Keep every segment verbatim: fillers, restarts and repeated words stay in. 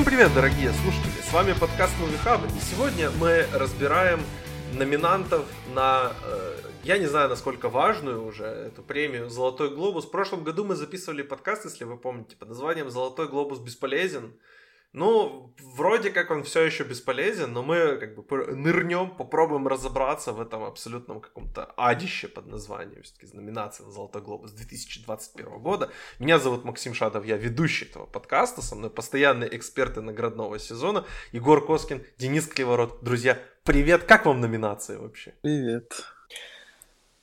Всем привет, дорогие слушатели, с вами подкаст Movie Hub, и сегодня мы разбираем номинантов на, я не знаю, насколько важную уже эту премию, Золотой Глобус. В прошлом году мы записывали подкаст, если вы помните, под названием «Золотой Глобус бесполезен». Ну, вроде как он все еще бесполезен, но мы как бы нырнем, попробуем разобраться в этом абсолютном каком-то адище под названием, все-таки номинация на «Золотой глобус» две тысячи двадцать первого года. Меня зовут Максим Шадов, я ведущий этого подкаста, со мной постоянные эксперты наградного сезона, Егор Коскин, Денис Кливорот. Друзья, привет! Как вам номинации вообще? Привет!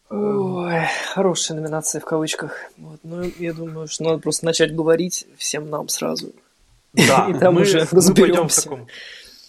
Ой, хорошие номинации в кавычках. Вот, ну, я думаю, что надо просто начать говорить всем нам сразу. Да, и там мы, уже мы пойдем в таком,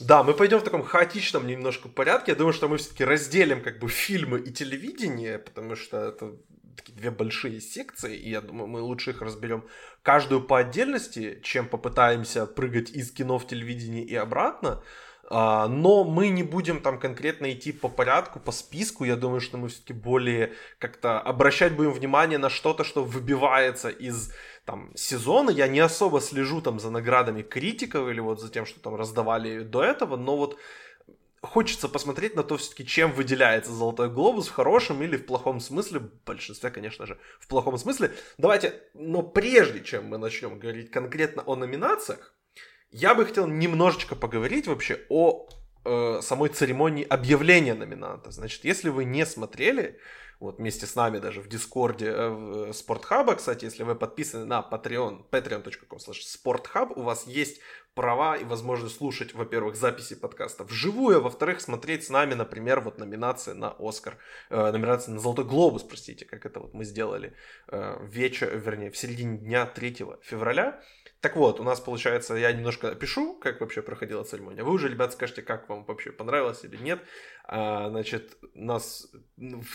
да, мы пойдем в таком хаотичном немножко порядке. Я думаю, что мы все-таки разделим как бы фильмы и телевидение, потому что это такие две большие секции, и я думаю, мы лучше их разберем каждую по отдельности, чем попытаемся прыгать из кино в телевидение и обратно. Но мы не будем там конкретно идти по порядку, по списку. Я думаю, что мы все-таки более как-то обращать будем внимание на что-то, что выбивается из там сезона. Я не особо слежу там за наградами критиков или вот за тем, что там раздавали до этого, но вот хочется посмотреть на то все-таки, чем выделяется «Золотой глобус» в хорошем или в плохом смысле. В большинстве, конечно же, в плохом смысле. Давайте, но прежде чем мы начнем говорить конкретно о номинациях, я бы хотел немножечко поговорить вообще о э, самой церемонии объявления номинанта. Значит, если вы не смотрели, вот вместе с нами даже в Дискорде э, Спортхаба, кстати, если вы подписаны на Patreon, patreon точка com слэш спортхаб, у вас есть права и возможность слушать, во-первых, записи подкаста вживую, а во-вторых, смотреть с нами, например, вот номинации на Оскар, э, номинации на Золотой Глобус, простите, как это вот мы сделали э, вечер, вернее, в середине дня третьего февраля. Так вот, у нас, получается, я немножко опишу, как вообще проходила церемония. Вы уже, ребят, скажете, как вам вообще понравилось или нет. А, значит, у нас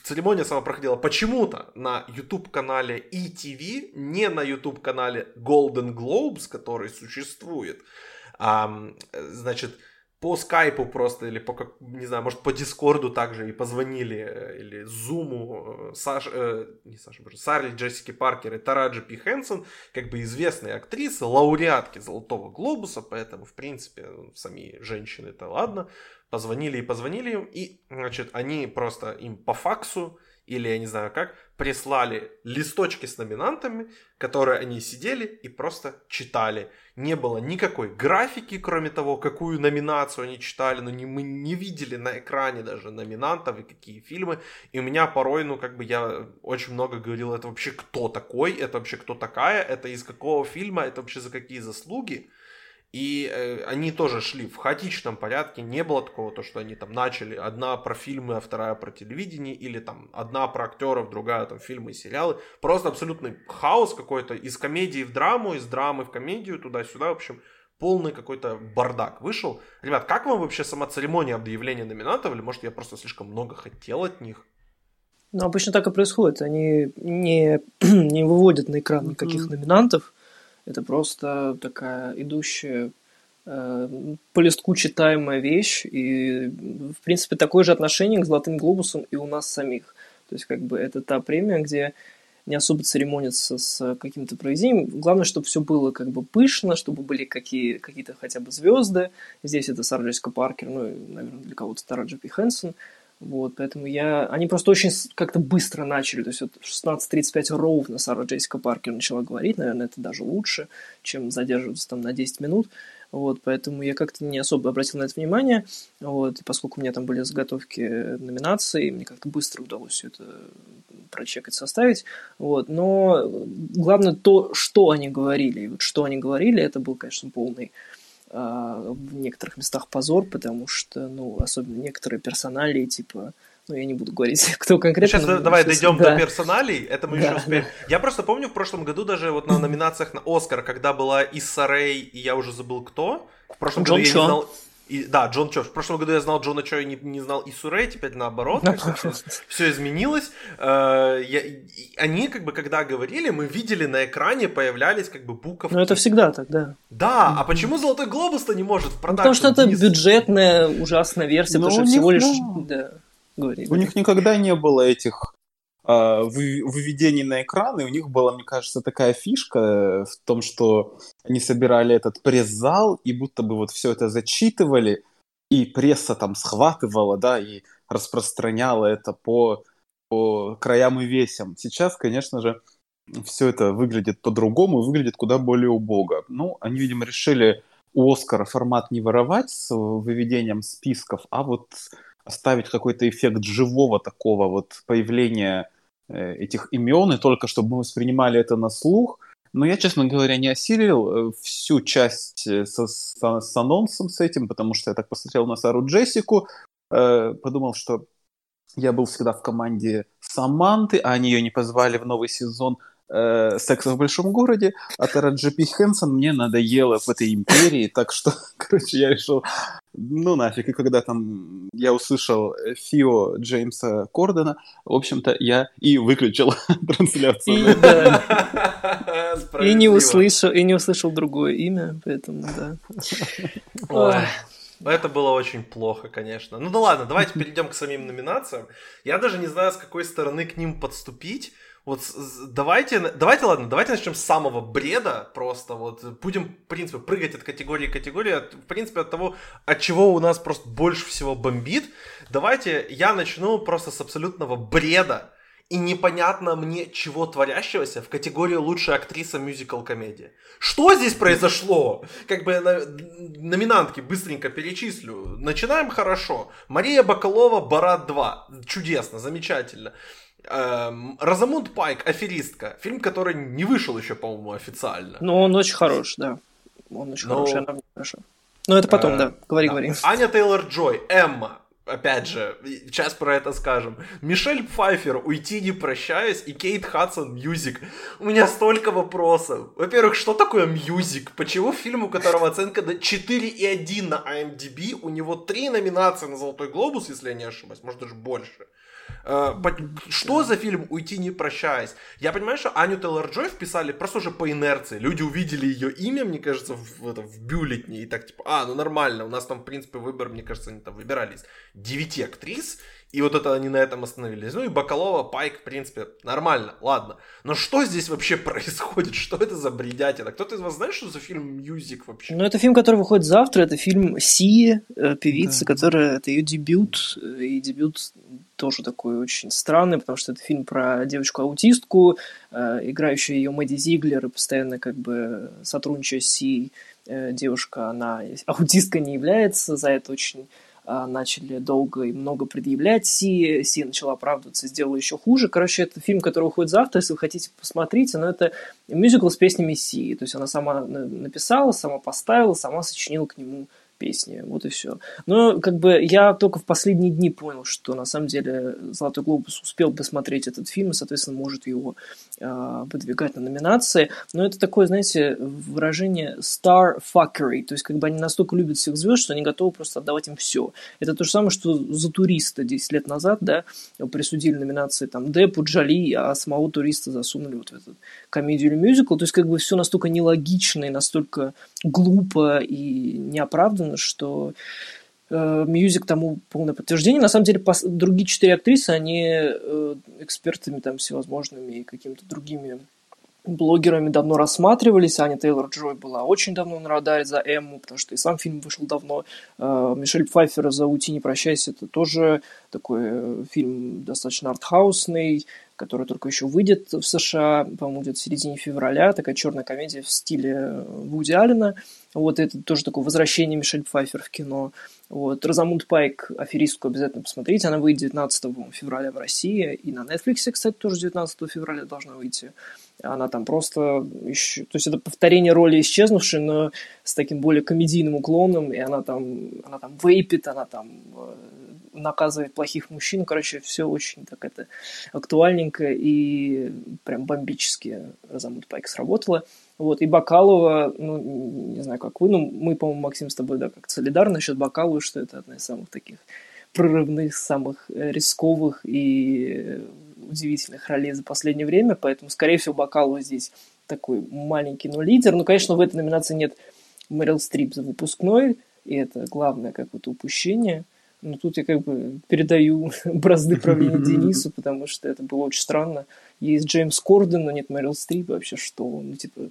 церемония сама проходила почему-то на YouTube-канале и ти ви, не на YouTube-канале Golden Globes, который существует. А, значит, по скайпу просто или по, как, не знаю, может, по Дискорду также и позвонили, или Зуму, Саш, э, не Саша, боже, Сарли Джессики Паркер и Тараджи Пи Хэнсон, как бы известные актрисы, лауреатки Золотого Глобуса, поэтому, в принципе, сами женщины-то ладно, позвонили и позвонили им, и, значит, они просто им по факсу, или я не знаю как, прислали листочки с номинантами, которые они сидели и просто читали. Не было никакой графики, кроме того, какую номинацию они читали, но не, мы не видели на экране даже номинантов и какие фильмы. И у меня порой, ну как бы я очень много говорил, это вообще кто такой, это вообще кто такая, это из какого фильма, это вообще за какие заслуги. И э, они тоже шли в хаотичном порядке, не было такого, то, что они там начали одна про фильмы, а вторая про телевидение, или там одна про актеров, другая там фильмы и сериалы. Просто абсолютный хаос какой-то, из комедии в драму, из драмы в комедию, туда-сюда, в общем, полный какой-то бардак вышел. Ребят, как вам вообще сама церемония объявления номинантов, или может я просто слишком много хотел от них? Ну, обычно так и происходит, они не, не выводят на экран никаких mm-hmm. номинантов. Это просто такая идущая э, по листку читаемая вещь. И, в принципе, такое же отношение к «Золотым глобусам» и у нас самих. То есть, как бы, это та премия, где не особо церемонится с каким-то произведением. Главное, чтобы все было, как бы, пышно, чтобы были какие, какие-то хотя бы звезды. Здесь это Сара Джессика Паркер, ну, и, наверное, для кого-то Тараджа Пи Хэнсон. Вот, поэтому я... Они просто очень как-то быстро начали, то есть вот шестнадцать тридцать пять ровно Сара Джессика Паркер начала говорить, наверное, это даже лучше, чем задерживаться там на десять минут, вот, поэтому я как-то не особо обратил на это внимание, вот, и поскольку у меня там были заготовки номинаций, мне как-то быстро удалось все это прочекать, составить, вот, но главное то, что они говорили, и вот что они говорили, это был, конечно, полный... в некоторых местах позор, потому что, ну, особенно некоторые персоналии, типа, ну, я не буду говорить, кто конкретно. Сейчас давай сейчас... дойдем да. до персоналий, это мы да, еще успеем. Да. Я просто помню, в прошлом году даже вот на номинациях на Оскар, когда была Исса Рэй, и я уже забыл кто, в прошлом Джон году Чо. я не знал... И, да, Джон Чо. В прошлом году я знал Джона Чо и не, не знал Иссу Рэй, теперь наоборот. Все, все изменилось. Э, я, они, как бы, когда говорили, мы видели на экране, появлялись как бы буковки. Ну, это всегда так, да. Да, mm-hmm. а почему «Золотой глобус»-то не может в продаже? Потому что это бюджетная ужасная версия, но потому что всего лишь... Да, говорили. У них никогда не было этих выведений на экран, и у них была, мне кажется, такая фишка в том, что они собирали этот пресс-зал, и будто бы вот все это зачитывали, и пресса там схватывала, да, и распространяла это по, по краям и весям. Сейчас, конечно же, все это выглядит по-другому, выглядит куда более убого. Ну, они, видимо, решили у Оскара формат не воровать с выведением списков, а вот оставить какой-то эффект живого такого вот появления этих имен, и только чтобы мы воспринимали это на слух. Но я, честно говоря, не осилил всю часть со, со, с анонсом с этим, потому что я так посмотрел на Сару Джессику, э, подумал, что я был всегда в команде Саманты, а они ее не позвали в новый сезон э, «Секса в большом городе», а Тара Джи Пи Хенсон мне надоело в этой империи, так что, короче, я решил, ну нафиг. И когда там я услышал Фио Джеймса Кордена, в общем-то, я и выключил трансляцию. И не услышал, и не услышал другое имя, поэтому, да. Это было очень плохо, конечно. Ну да ладно, давайте перейдем к самим номинациям. Я даже не знаю, с какой стороны к ним подступить. Вот давайте, давайте, ладно, давайте начнем с самого бреда просто. Вот будем, в принципе, прыгать от категории к категории, от, в принципе, от того, от чего у нас просто больше всего бомбит. Давайте я начну просто с абсолютного бреда и непонятно мне чего творящегося в категории «Лучшая актриса мюзикл-комедии». Что здесь произошло? Как бы номинантки быстренько перечислю. Начинаем хорошо. Мария Бакалова, «Борат два». Чудесно, замечательно. Эм, Розамунд Пайк, «Аферистка». Фильм, который не вышел еще, по-моему, официально. Но он очень хорош, да. Он очень Но... хороший, она мне хороша. Но это потом, эм, да. Говори, да. говори. Аня Тейлор-Джой, «Эмма». Опять же, сейчас про это скажем. Мишель Пфайфер, «Уйти не прощаясь», и Кейт Хадсон, «Мьюзик». У меня столько вопросов. Во-первых, что такое «Мьюзик»? Почему фильм, у которого оценка до четыре и один на IMDb, у него три номинации на «Золотой глобус», если я не ошибаюсь, может даже больше. Что за фильм «Уйти не прощаясь»? Я понимаю, что Аню Тейлор-Джой вписали просто уже по инерции. Люди увидели ее имя, мне кажется, в, это, в бюллетне, и так типа, а, ну нормально, у нас там, в принципе, выбор, мне кажется, они там выбирались девяти актрис, и вот это они на этом остановились. Ну и Бакалова, Пайк, в принципе, нормально, ладно. Но что здесь вообще происходит? Что это за бредятина? Кто-то из вас знает, что за фильм «Мьюзик» вообще? Ну это фильм, который выходит завтра, это фильм Сии, певицы, да. которая, это ее дебют, и дебют тоже такой очень странный, потому что это фильм про девочку-аутистку, играющую ее Мэдди Зиглер, и постоянно как бы сотрудничая с Сией, девушка, она аутистка не является, за это очень... начали долго и много предъявлять Си, Си начала оправдываться, сделала еще хуже. Короче, это фильм, который уходит завтра, если вы хотите, посмотрите, но это мюзикл с песнями Си, то есть она сама написала, сама поставила, сама сочинила к нему песни, вот и все. Но как бы я только в последние дни понял, что на самом деле «Золотой глобус» успел посмотреть этот фильм и, соответственно, может его э, выдвигать на номинации. Но это такое, знаете, выражение star fuckery, то есть как бы они настолько любят всех звезд, что они готовы просто отдавать им все. Это то же самое, что за «Туриста» десять лет назад, да, присудили номинации там Деппу, Джоли, а самого «Туриста» засунули вот в эту комедию или мюзикл. То есть как бы все настолько нелогично и настолько глупо и неоправданно, что «Мьюзик» э, тому полное подтверждение. На самом деле, пос- другие четыре актрисы, они э, экспертами там всевозможными и какими-то другими блогерами давно рассматривались. Аня Тейлор-Джой была очень давно на радаре за «Эмму», потому что и сам фильм вышел давно. Э, Мишель Пфайфер за «Уйти не прощайся» — это тоже такой э, фильм достаточно артхаусный, который только еще выйдет в США, по-моему, где-то в середине февраля, такая черная комедия в стиле Вуди Аллена. Вот это тоже такое возвращение Мишель Пфайфер в кино. Вот. Розамунд Пайк, «Аферистку» обязательно посмотрите. Она выйдет девятнадцатого февраля в России. И на Netflix, кстати, тоже девятнадцатого февраля должна выйти. Она там просто... Еще... То есть это повторение роли исчезнувшей, но с таким более комедийным уклоном. И она там, она там вейпит, она там... наказывает плохих мужчин. Короче, все очень так это актуальненько и прям бомбически Розамунд Пайк сработала. Вот. И Бакалова, ну, не знаю, как вы, но мы, по-моему, Максим, с тобой, да, как солидарны насчет Бакаловой, что это одна из самых таких прорывных, самых рисковых и удивительных ролей за последнее время, поэтому, скорее всего, Бакалова здесь такой маленький, но лидер. Ну, конечно, в этой номинации нет Мэрил Стрип за «Выпускной», и это главное какое-то упущение. Но тут я как бы передаю бразды правления Денису, потому что это было очень странно. Есть Джеймс Корден, но нет Мэрил Стрип. Вообще что? Ну, типа...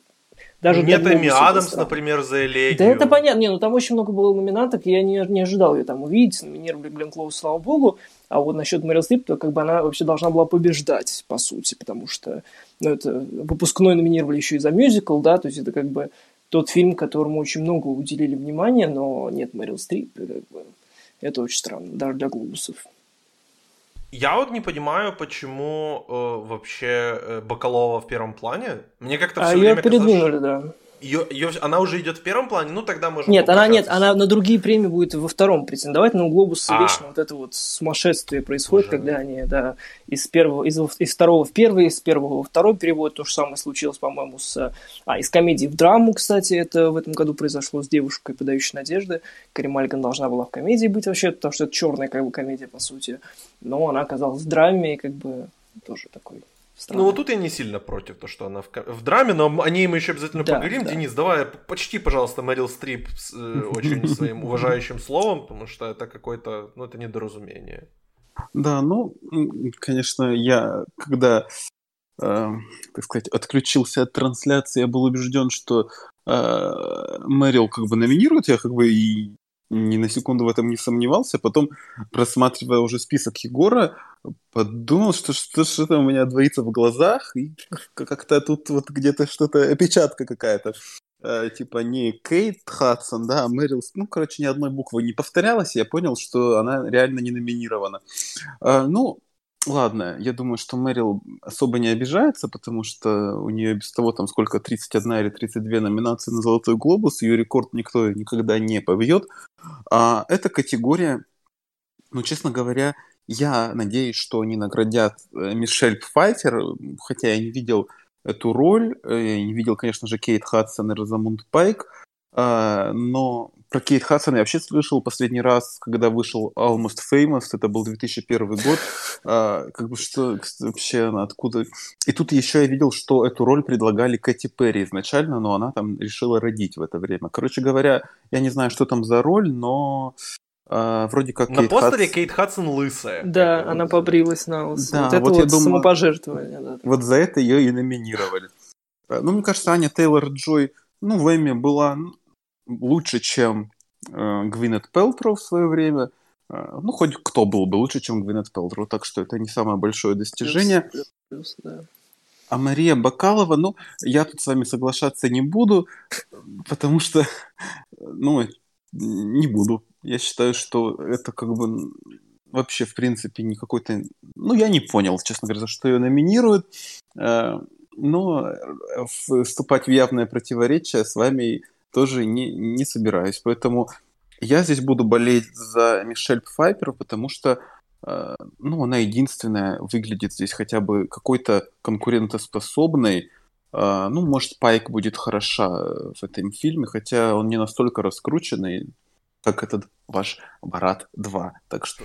Даже нет Эми Адамс, например, за элегию. Да это понятно. Не, ну там очень много было номинанток, и я не, не ожидал ее там увидеть. Номинировали Глен Клоуз, слава богу. А вот насчет Мэрил Стрип, то как бы она вообще должна была побеждать, по сути, потому что ну, это выпускной номинировали еще и за мюзикл, да, то есть это как бы тот фильм, которому очень много уделили внимания, но нет Мэрил Стрип, как бы, это очень странно, даже для глобусов. Я вот не понимаю, почему э, вообще э, Бакалова в первом плане. Мне как-то все а время её передвинули, казалось, да. Ее, ее, она уже идет в первом плане, ну тогда можно... Нет, она, нет, она на другие премии будет во втором претендовать, но у Глобуса а. вечно вот это вот сумасшествие происходит, уже, когда да. они да, из, первого, из, из второго в первый, из первого во второй перевод. То же самое случилось, по-моему, с... А, из комедии в драму, кстати, это в этом году произошло с «Девушкой, подающей надежды». Кэрри Маллиган должна была в комедии быть вообще, потому что это черная как бы комедия, по сути. Но она оказалась в драме и как бы тоже такой... Странно. Ну вот тут я не сильно против, то, что она в, в драме, но о ней мы еще обязательно да, поговорим. Да. Денис, давай почти, пожалуйста, Мэрил Стрип с э, очень своим уважающим словом, потому что это какое-то, ну это недоразумение. Да, ну, конечно, я когда, э, так сказать, отключился от трансляции, я был убежден, что э, Мэрил как бы номинирует, я как бы и ни на секунду в этом не сомневался. Потом, просматривая уже список Егора, подумал, что что-то у меня двоится в глазах, и как-то тут вот где-то что-то, опечатка какая-то. Э, типа не Кейт Хадсон, да, а Мэрил... Ну, короче, ни одной буквы не повторялась, я понял, что она реально не номинирована. Э, ну, ладно, я думаю, что Мэрил особо не обижается, потому что у нее без того там сколько, тридцать одна или тридцать две номинации на «Золотой глобус», ее рекорд никто никогда не побьет. А эта категория, ну, честно говоря, я надеюсь, что они наградят Мишель Пфайфер, хотя я не видел эту роль, я не видел, конечно же, Кейт Хадсон и Розамунд Пайк, но про Кейт Хадсон я вообще слышал последний раз, когда вышел Almost Famous, это был две тысячи первый год, как бы что вообще она откуда... И тут еще я видел, что эту роль предлагали Кэти Перри изначально, но она там решила родить в это время. Короче говоря, я не знаю, что там за роль, но... Uh, вроде как на Кейт постере Хадс... Кейт Хадсон лысая. Да, вот. Она побрилась на лысо. Да, вот это вот, вот думаю, самопожертвование. Да. Вот за это ее и номинировали. Ну, мне кажется, Аня Тейлор-Джой, ну, в Эмми была лучше, чем э, Гвинет Пелтроу в свое время. Э, ну, хоть кто был бы лучше, чем Гвинет Пелтроу, так что это не самое большое достижение. Плюс, плюс, да. А Мария Бакалова, ну, я тут с вами соглашаться не буду, потому что, ну, не буду. Я считаю, что это как бы вообще, в принципе, не какой-то... Ну, я не понял, честно говоря, за что ее номинируют. Но вступать в явное противоречие с вами тоже не, не собираюсь. Поэтому я здесь буду болеть за Мишель Пфайфер, потому что ну, она единственная выглядит здесь хотя бы какой-то конкурентоспособной. Ну, может, Пайк будет хороша в этом фильме, хотя он не настолько раскрученный, как этот ваш «Борат два». Так что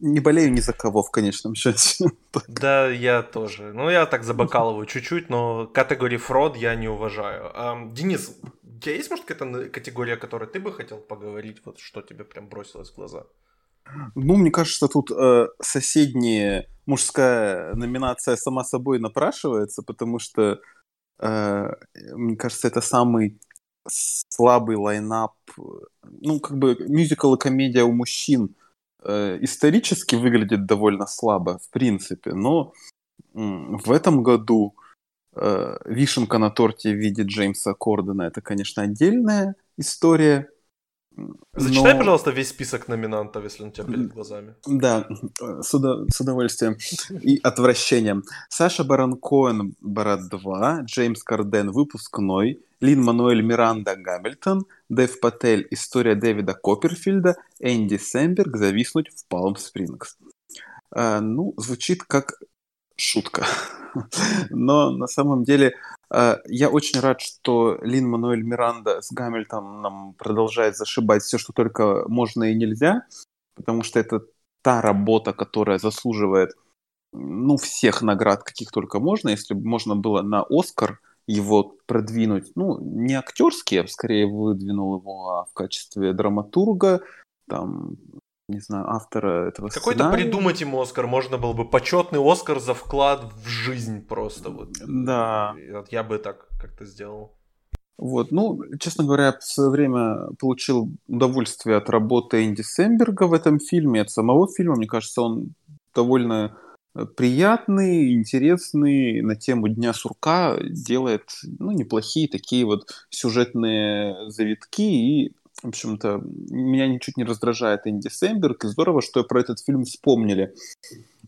не болею ни за кого в конечном счете. Да, я тоже. Ну, я так забакалываю чуть-чуть, но категории фрод я не уважаю. Эм, Денис, у тебя есть, может, какая-то категория, о которой ты бы хотел поговорить? Вот что тебе прям бросилось в глаза? Ну, мне кажется, тут э, соседняя мужская номинация сама собой напрашивается, потому что, э, мне кажется, это самый... слабый лайнап, ну, как бы мюзикл и комедия у мужчин э, исторически выглядит довольно слабо, в принципе, но м- в этом году э, вишенка на торте в виде Джеймса Кордена, это, конечно, отдельная история. Зачитай, но... пожалуйста, весь список номинантов, если он у тебя перед глазами. Да, с, удов... с удовольствием и отвращением. Саша Барон Коэн, «Борат два», Джеймс Корден, «Выпускной», Лин-Мануэль Миранда, «Гамильтон», Дев Патель, «История Дэвида Копперфильда», Энди Сэмберг, «Зависнуть в Палм-Спрингс». А, ну, звучит как шутка. Но на самом деле... Я очень рад, что Лин-Мануэль Миранда с Гамильтоном продолжает зашибать все, что только можно и нельзя, потому что это та работа, которая заслуживает ну, всех наград, каких только можно. Если бы можно было на «Оскар» его продвинуть, ну, не актерский, я бы скорее выдвинул его, а в качестве драматурга, там, не знаю, автора этого какой-то сценария. Какой-то придумать ему Оскар можно было бы. Почетный Оскар за вклад в жизнь просто. Вот. Да. Я бы так как-то сделал. Вот, ну, честно говоря, я в свое время получил удовольствие от работы Энди Сэмберга в этом фильме, от самого фильма. Мне кажется, он довольно приятный, интересный, на тему Дня сурка делает, ну, неплохие такие вот сюжетные завитки, и, в общем-то, меня ничуть не раздражает Энди Сэмберг, и здорово, что про этот фильм вспомнили.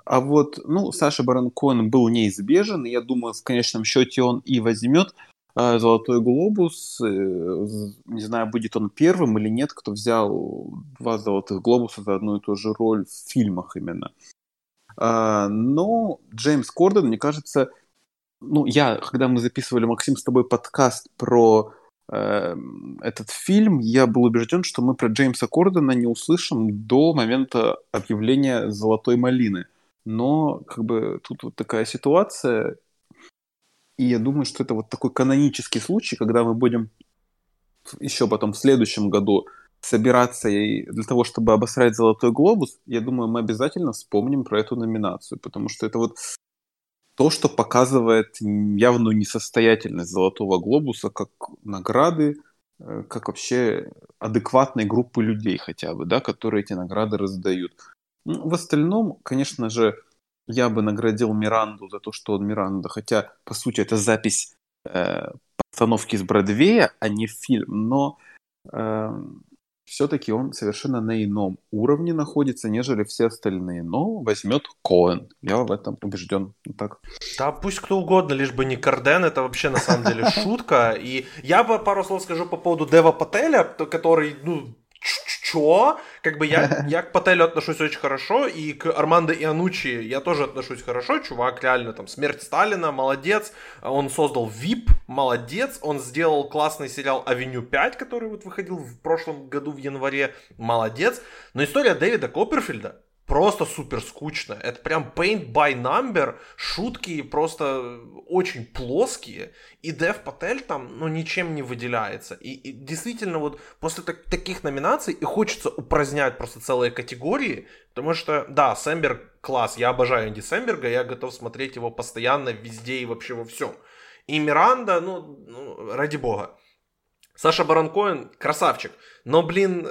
А вот, ну, Саша Барон Коэн был неизбежен, и я думаю, в конечном счете он и возьмет «Золотой глобус». Не знаю, будет он первым или нет, кто взял два «Золотых глобуса» за одну и ту же роль в фильмах именно. Но Джеймс Корден, мне кажется... Ну, я, когда мы записывали, Максим, с тобой подкаст про э, этот фильм, я был убежден, что мы про Джеймса Кордена не услышим до момента объявления «Золотой малины». Но, как бы, тут вот такая ситуация... И я думаю, что это вот такой канонический случай, когда мы будем еще потом в следующем году собираться и для того, чтобы обосрать «Золотой глобус», я думаю, мы обязательно вспомним про эту номинацию, потому что это вот то, что показывает явную несостоятельность «Золотого глобуса» как награды, как вообще адекватной группы людей хотя бы, да, которые эти награды раздают. Ну, в остальном, конечно же, я бы наградил Миранду за то, что он Миранда, хотя, по сути, это запись э, постановки с Бродвея, а не фильм, но э, все-таки он совершенно на ином уровне находится, нежели все остальные, но возьмет Коэн, я в этом убежден. Так. Да пусть кто угодно, лишь бы не Корден, это вообще на самом деле шутка, и я бы пару слов скажу по поводу Дева Пателя, который, ну... Чё? Как бы я, я к Пателю отношусь очень хорошо, и к Армандо Ианнуччи я тоже отношусь хорошо, чувак реально там «Смерть Сталина», молодец, он создал «Вип», молодец, он сделал классный сериал «Авеню пять», который вот выходил в прошлом году в январе, молодец, но история Дэвида Копперфильда просто супер скучно. Это прям paint by number, шутки просто очень плоские. И Дев Патель там, ну, ничем не выделяется. И, и действительно, вот после так, таких номинаций и хочется упразднять просто целые категории, потому что, да, Сэмберг класс, я обожаю Энди Сэмберга, я готов смотреть его постоянно, везде и вообще во всем. И Миранда, ну, ну ради бога. Саша Барон Коэн красавчик, но, блин...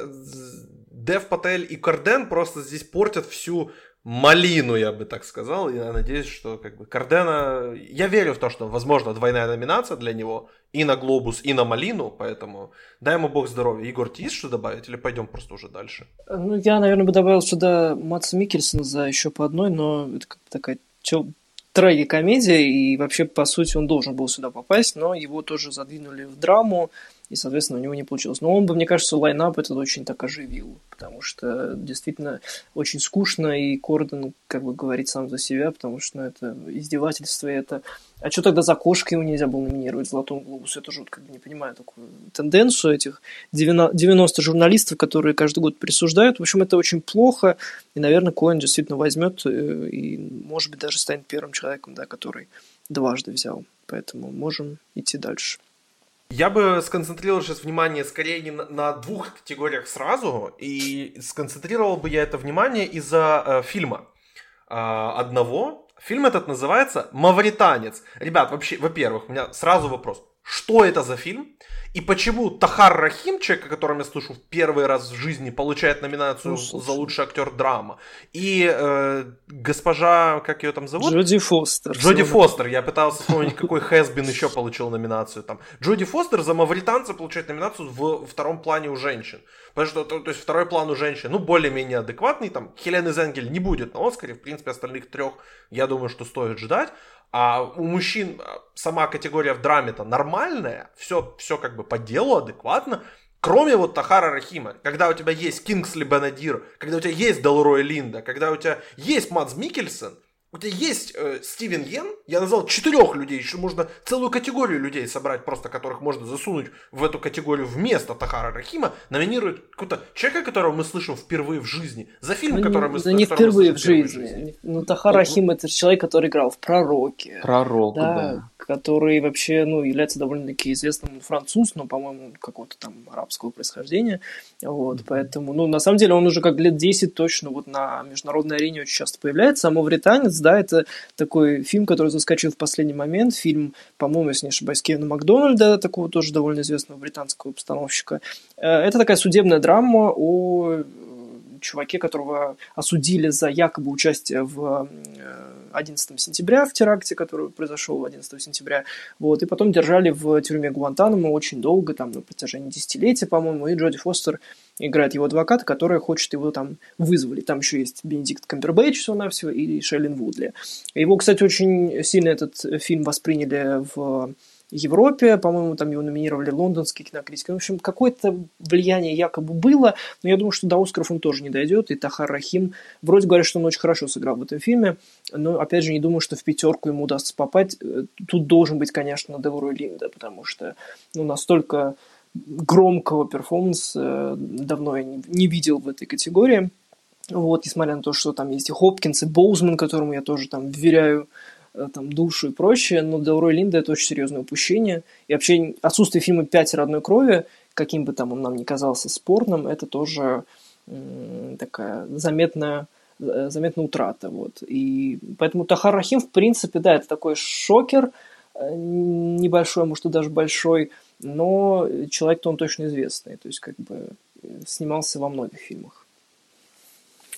Дев Патель и Корден просто здесь портят всю малину, я бы так сказал. Я надеюсь, что как бы Кордена... Я верю в то, что, возможно, двойная номинация для него и на «Глобус», и на «Малину», поэтому дай ему бог здоровья. Егор, тебе есть что добавить или пойдем просто уже дальше? Ну, я, наверное, бы добавил сюда Мадса Миккельсена за еще по одной, но это как бы такая тё... трагикомедия, и вообще, по сути, он должен был сюда попасть, но его тоже задвинули в драму, и, соответственно, у него не получилось. Но он бы, мне кажется, лайнап этот очень так оживил, потому что действительно очень скучно, и Корден как бы говорит сам за себя, потому что, ну, это издевательство, это... А что тогда за «Кошка» его нельзя было номинировать в «Золотом глобусе»? Это жутко, не понимаю такую тенденцию этих девяносто журналистов, которые каждый год присуждают. В общем, это очень плохо, и, наверное, Коэн действительно возьмет и, может быть, даже станет первым человеком, да, который дважды взял. Поэтому можем идти дальше. Я бы сконцентрировал сейчас внимание скорее не на, на двух категориях сразу, и сконцентрировал бы я это внимание из-за э, фильма э, одного. Фильм этот называется «Мавританец». Ребят, вообще, во-первых, у меня сразу вопрос. Что это за фильм? И почему Тахар Рахим, человек, о котором я слышу в первый раз в жизни, получает номинацию ну, за лучший актер драма? И э, госпожа, как ее там зовут? Джоди Фостер. Джоди Фостер. Я пытался вспомнить, какой Хэсбин еще получил номинацию там. Джоди Фостер за «Мавританца» получает номинацию в втором плане у женщин. Потому что, то, то есть, второй план у женщин, ну, более-менее адекватный. Там Хелены Зенгель не будет на «Оскаре». В принципе, остальных трех, я думаю, что стоит ждать. А у мужчин сама категория в драме-то нормальная, все, все как бы по делу, адекватно, кроме вот Тахара Рахима, когда у тебя есть Кингсли Бенадир, когда у тебя есть Делрой Линда, когда у тебя есть Мадс Миккельсен, У тебя есть э, Стивен Йен, я назвал четырех людей, еще можно целую категорию людей собрать, просто которых можно засунуть в эту категорию вместо Тахара Рахима, номинирует какого-то человека, которого мы слышим впервые в жизни, за фильм, ну, который мы слышим. Не впервые в жизни. жизни. Ну, Тахар ну, Рахим ну, это человек, который играл в «Пророке». «Пророк», да, да. Который вообще, ну, является довольно-таки известным француз, но, по-моему, какого-то там арабского происхождения. Вот, поэтому, ну, на самом деле, он уже как лет десять точно вот на международной арене очень часто появляется. А «Мавританец», да, это такой фильм, который заскочил в последний момент. Фильм, по-моему, если не ошибаюсь, Кевина Макдональда, такого тоже довольно известного британского постановщика. Это такая судебная драма о чуваке, которого осудили за якобы участие в одиннадцатого сентября, в теракте, который произошел одиннадцатого сентября. Вот, и потом держали в тюрьме Гуантанамо очень долго, там, на протяжении десятилетия, по-моему, и Джоди Фостер играет его адвоката, которая хочет его там вызволить. Там еще есть Бенедикт Камбербэтч всего-навсего и Шейлин Вудли. Его, кстати, очень сильно этот фильм восприняли в Европе, по-моему, там его номинировали лондонские кинокритики. В общем, какое-то влияние якобы было, но я думаю, что до «Оскаров» он тоже не дойдет, и Тахар Рахим, вроде говорят, что он очень хорошо сыграл в этом фильме, но, опять же, не думаю, что в пятерку ему удастся попасть. Тут должен быть, конечно, Деврой Линда, потому что, ну, настолько громкого перформанса давно я не видел в этой категории. Вот, несмотря на то, что там есть и Хопкинс, и Боузман, которому я тоже там вверяю там, душу и прочее, но Делрой Линда — это очень серьезное упущение. И вообще отсутствие фильма «Пять одной крови», каким бы там он нам ни казался спорным, это тоже м- такая заметная, заметная утрата. Вот. И поэтому Тахар Рахим, в принципе, да, это такой шокер, небольшой, может, и даже большой, но человек-то он точно известный, то есть как бы снимался во многих фильмах.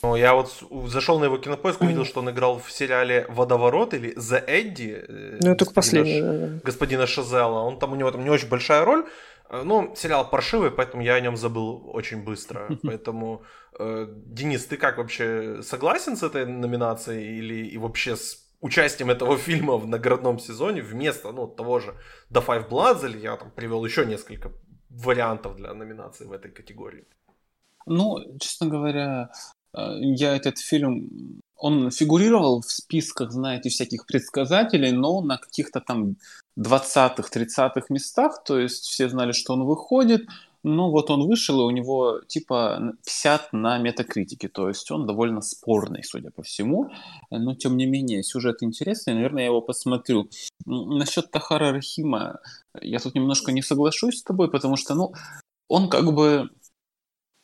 Ну, я вот зашел на его Кинопоиск, увидел, что он играл в сериале «Водоворот» или «The Эдди». Ну, только последний. Да. Господина Шазела. Он там, у него там не очень большая роль. Ну, сериал паршивый, поэтому я о нем забыл очень быстро. Поэтому, э, Денис, ты как вообще согласен с этой номинацией или и вообще с участием этого фильма в наградном сезоне вместо, ну, того же «The Five Bloods», или я там привел еще несколько вариантов для номинации в этой категории? Ну, честно говоря, я этот фильм, он фигурировал в списках, знаете, всяких предсказателей, но на каких-то там двадцатых-тридцатых местах, то есть все знали, что он выходит, но вот он вышел, и у него типа пятьдесят на метакритике, то есть он довольно спорный, судя по всему, но тем не менее сюжет интересный, наверное, я его посмотрю. Насчет Тахара Рахима я тут немножко не соглашусь с тобой, потому что, ну, он как бы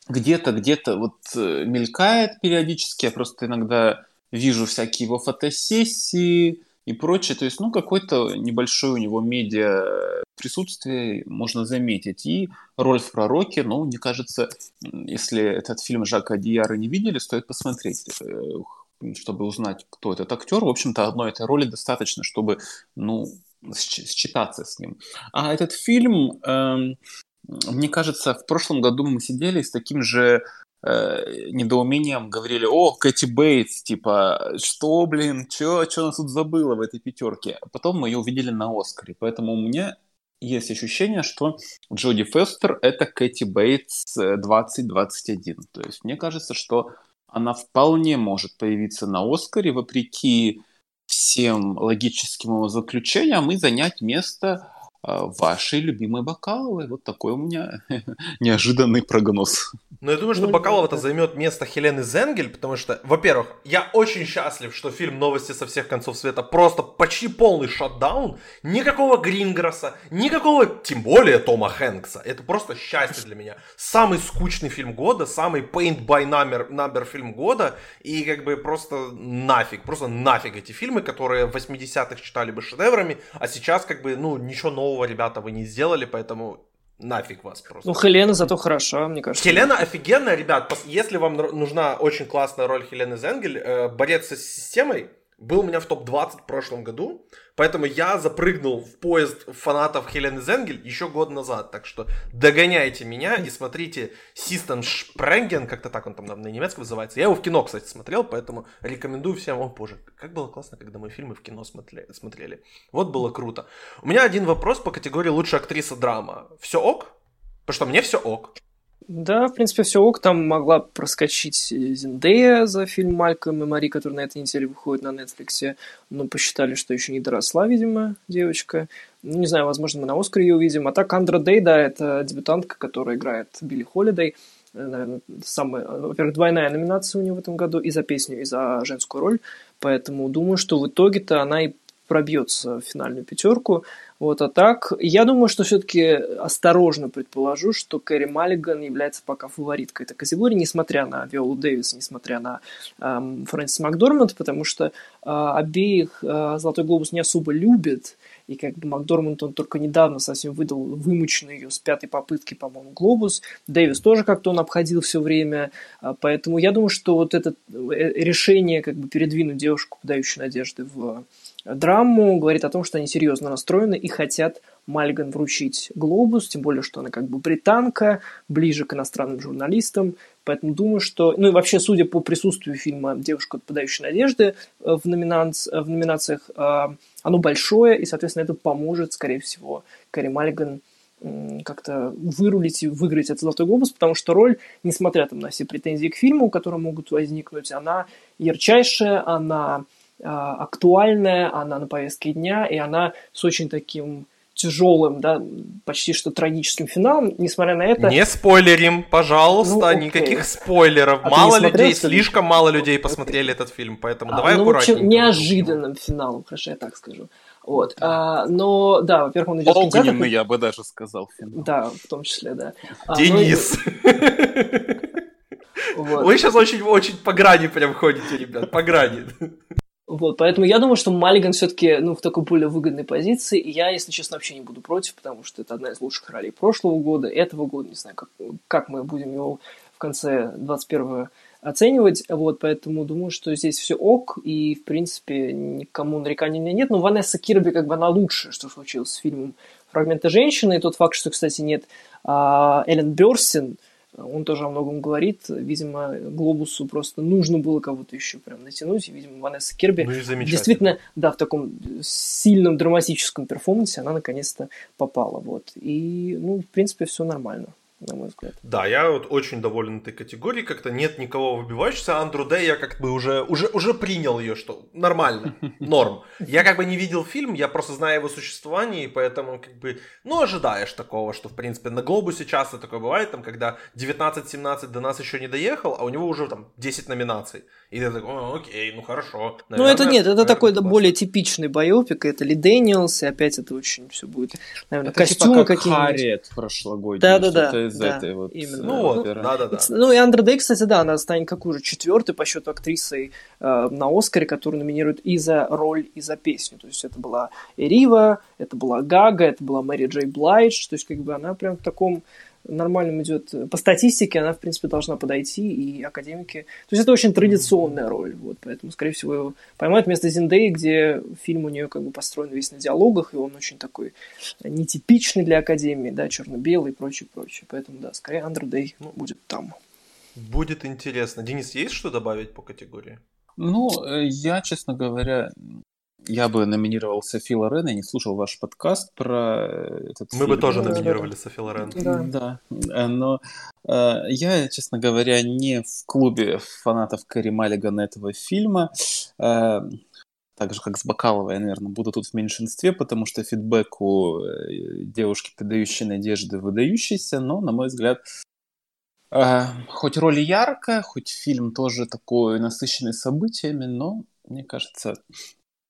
где-то, где-то вот мелькает периодически, я просто иногда вижу всякие его фотосессии и прочее, то есть, ну, какое-то небольшое у него медиа присутствие можно заметить, и роль в «Пророке», ну, мне кажется, если этот фильм Жака Дияра не видели, стоит посмотреть, чтобы узнать, кто этот актер, в общем-то, одной этой роли достаточно, чтобы, ну, считаться с ним. А этот фильм... Эм... Мне кажется, в прошлом году мы сидели с таким же э, недоумением, говорили: «О, Кэти Бейтс, типа, что, блин, чё, чё она тут забыла в этой пятерке?» А потом мы ее увидели на «Оскаре», поэтому у меня есть ощущение, что Джоди Фостер — это Кэти Бейтс двадцать двадцать один. То есть мне кажется, что она вполне может появиться на «Оскаре», вопреки всем логическим его заключениям, и занять место вашей любимой Бакаловой. Вот такой у меня неожиданный прогноз. Ну, я думаю, что Бакалова-то займет место Хелены Зенгель, потому что, во-первых, я очень счастлив, что фильм «Новости со всех концов света» просто почти полный шатдаун. Никакого Гринграсса, никакого, тем более, Тома Хэнкса. Это просто счастье для меня. Самый скучный фильм года, самый paint by number, number фильм года, и как бы просто нафиг, просто нафиг эти фильмы, которые в восьмидесятых считали бы шедеврами, а сейчас как бы, ну, ничего нового, ребята, вы не сделали, поэтому нафиг вас просто. Ну, Хелена зато хороша, мне кажется. Хелена офигенная, ребят. Если вам нужна очень классная роль Хелены Зенгель, борец с системой был у меня в топ двадцать в прошлом году, поэтому я запрыгнул в поезд фанатов Хелены Зенгель еще год назад, так что догоняйте меня и смотрите «Систен Шпренген», как-то так он там на немецком называется. Я его в кино, кстати, смотрел, поэтому рекомендую всем. О, боже, как было классно, когда мы фильмы в кино смотрели. Вот было круто. У меня один вопрос по категории «Лучшая актриса драма». Все ок? Потому что мне все ок. Да, в принципе, все ок. Там могла проскочить Зендея за фильм «Малькольм и Мари», который на этой неделе выходит на Netflix. Но посчитали, что еще не доросла, видимо, девочка. Ну, не знаю, возможно, мы на «Оскаре» ее увидим. А так, Андра Дэй, да, это дебютантка, которая играет Билли Холидей. Наверное, самая, во-первых, двойная номинация у нее в этом году и за песню, и за женскую роль. Поэтому думаю, что в итоге-то она и пробьется в финальную пятерку. Вот, а так, я думаю, что все-таки осторожно предположу, что Кэрри Маллиган является пока фавориткой этой категории, несмотря на Виолу Дэвис, несмотря на эм, Фрэнсис Макдорманд, потому что э, обеих э, «Золотой глобус» не особо любит, и как бы Макдорманд, он только недавно совсем выдал вымученный ее с пятой попытки, по-моему, глобус. Дэвис тоже как-то он обходил все время, поэтому я думаю, что вот это решение как бы передвинуть девушку, подающую надежды, в драму, говорит о том, что они серьезно настроены и хотят Маллиган вручить глобус, тем более, что она как бы британка, ближе к иностранным журналистам, поэтому думаю, что... Ну и вообще, судя по присутствию фильма «Девушка, подающая надежды» в, номинанц... в номинациях, оно большое, и, соответственно, это поможет, скорее всего, Кэрри Маллиган как-то вырулить и выиграть этот «Золотой глобус», потому что роль, несмотря там на все претензии к фильму, которые могут возникнуть, она ярчайшая, она актуальная, она на повестке дня, и она с очень таким тяжелым, да, почти что трагическим финалом, несмотря на это... Не спойлерим, пожалуйста, ну, никаких спойлеров. А мало людей, смотрел, слишком мало людей посмотрели окей. этот фильм, поэтому а, давай ну, аккуратненько. Ну, неожиданным финалом, хорошо, я так скажу. Вот, а, но, да, во-первых, он идет... Огненный, я бы даже сказал. Финал. Да, в том числе, да. А, Денис! Вы сейчас очень по грани прям ходите, ребят, по грани. Вот, поэтому я думаю, что Маллиган все-таки ну, в такой более выгодной позиции, и я, если честно, вообще не буду против, потому что это одна из лучших ролей прошлого года, этого года, не знаю, как, как мы будем его в конце двадцать первого оценивать, вот, поэтому думаю, что здесь все ок, и, в принципе, никому нареканий у меня нет, но Ванесса Кирби, как бы, она лучше, что случилось с фильмом «Фрагменты женщины», и тот факт, что, кстати, нет Эллен Бёрстин, он тоже о многом говорит. Видимо, «Глобусу» просто нужно было кого-то еще прям натянуть. И, видимо, Ванесса Кирби ну действительно, да, в таком сильном драматическом перформансе она наконец-то попала. Вот. И, ну, в принципе, все нормально, на мой взгляд. Да, я вот очень доволен этой категорией. Как-то нет никого выбивающегося. Андрю Дэй я как бы уже, уже, уже принял ее, что нормально, норм. Я как бы не видел фильм, я просто знаю его существование, и поэтому как бы, ну, ожидаешь такого, что, в принципе, на «Глобусе» часто такое бывает, там, когда девятнадцать семнадцать до нас еще не доехал, а у него уже там десять номинаций. И ты такой, о, окей, ну, хорошо. Наверное, ну, это нет, это такой класс. Более типичный байопик, это Ли Дэниелс, и опять это очень все будет, наверное, это костюмы типа, как какие-нибудь. Харриет прошлогодний. Да-да-да. Да, вот ну, вот, да, да, да. Ну и Андра Дэй, кстати, да, она станет как уже четвертой по счету актрисой э, на «Оскаре», которую номинируют и за роль, и за песню. То есть это была Эрива, это была Гага, это была Мэри Джей Блайдж. То есть как бы она прям в таком нормальном идет... По статистике она, в принципе, должна подойти, и академики... То есть это очень традиционная роль, вот, поэтому, скорее всего, его поймают вместо Зендеи, где фильм у нее как бы построен весь на диалогах, и он очень такой нетипичный для академии, да, черно-белый и прочее, прочее. Поэтому, да, скорее Андра Дэй ну, будет там. Будет интересно. Денис, есть что добавить по категории? Ну, я, честно говоря... Я бы номинировал Софи Лорен, я не слушал ваш подкаст про этот Мы фильм. бы тоже номинировали Софи Лорен. Да, да. Но э, я, честно говоря, не в клубе фанатов Кэрри Маллигана этого фильма. Э, так же, как с Бакаловой, я, наверное, буду тут в меньшинстве, потому что фидбэк у девушки, подающей надежды, выдающийся, но, на мой взгляд, э, хоть роль яркая, хоть фильм тоже такой насыщенный событиями, но, мне кажется...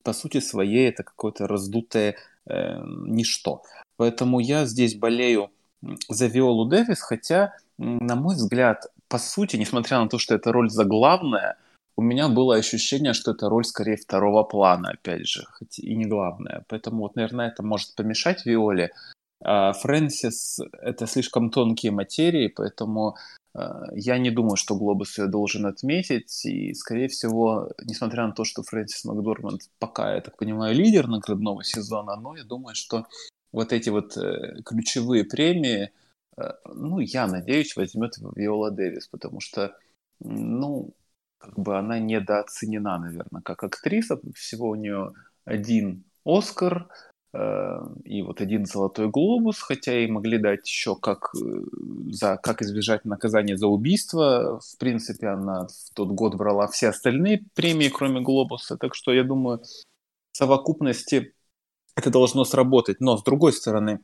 По сути своей это какое-то раздутое э, ничто. Поэтому я здесь болею за Виолу Дэвис, хотя, на мой взгляд, по сути, несмотря на то, что эта роль заглавная, у меня было ощущение, что это роль скорее второго плана, опять же, хоть и не главная. Поэтому, вот, наверное, это может помешать Виоле. А Фрэнсис — это слишком тонкие материи, поэтому... Я не думаю, что «Глобус» ее должен отметить, и, скорее всего, несмотря на то, что Фрэнсис Макдорманд пока, я так понимаю, лидер наградного сезона, но я думаю, что вот эти вот ключевые премии, ну, я надеюсь, возьмет Виола Дэвис, потому что, ну, как бы она недооценена, наверное, как актриса, всего у нее один «Оскар», и вот один «Золотой глобус», хотя и могли дать еще как, за, как избежать наказания за убийство. В принципе, она в тот год брала все остальные премии, кроме «Глобуса», так что, я думаю, в совокупности это должно сработать. Но, с другой стороны,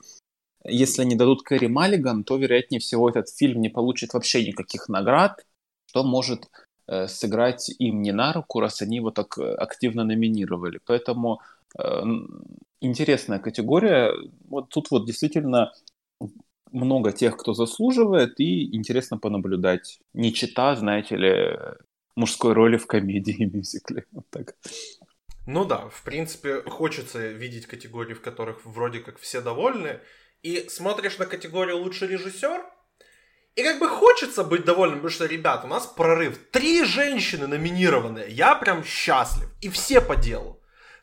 если они дадут Кэрри Маллиган, то, вероятнее всего, этот фильм не получит вообще никаких наград, что может э, сыграть им не на руку, раз они его так активно номинировали. Поэтому... Э, интересная категория. Вот тут вот действительно много тех, кто заслуживает, и интересно понаблюдать. Не чита, знаете ли, мужской роли в комедии и мюзикле. Вот так. Ну да, в принципе, хочется видеть категории, в которых вроде как все довольны. И смотришь на категорию «Лучший режиссер», и как бы хочется быть довольным, потому что, ребят, у нас прорыв. Три женщины номинированные. Я прям счастлив. И все по делу.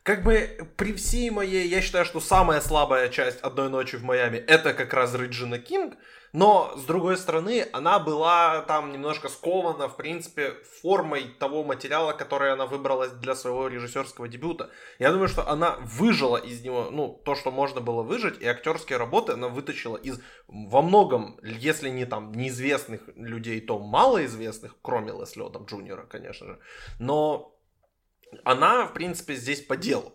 Как бы при всей моей... Я считаю, что самая слабая часть «Одной ночи в Майами» это как раз Реджина Кинг, но, с другой стороны, она была там немножко скована, в принципе, формой того материала, который она выбрала для своего режиссерского дебюта. Я думаю, что она выжила из него, ну, то, что можно было выжить, и актерские работы она вытащила из во многом, если не там неизвестных людей, то малоизвестных, кроме Лесли Одом Джуниора, конечно же, но... Она, в принципе, здесь по делу.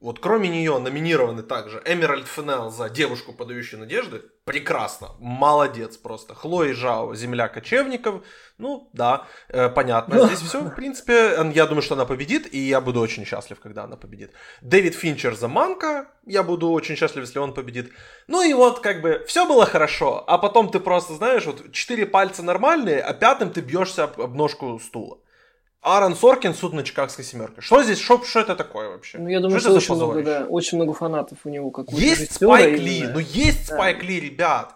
Вот кроме нее номинированы также Эмеральд Феннелл за «Девушку, подающую надежды». Прекрасно. Молодец просто. Хлои Жао, «Земля кочевников». Ну, да, э, понятно. Здесь все, в принципе, я думаю, что она победит, и я буду очень счастлив, когда она победит. Дэвид Финчер за «Манка». Я буду очень счастлив, если он победит. Ну и вот, как бы, все было хорошо, а потом ты просто, знаешь, вот четыре пальца нормальные, а пятым ты бьешься об, об ножку стула. Аарон Соркин, «Суд на Чикагской семерке». Что здесь, что, что это такое вообще? Ну, я думаю, что, что очень, много, да, очень много фанатов у него. Как есть Спайк Ли, ну есть да. Спайк Ли, ребят.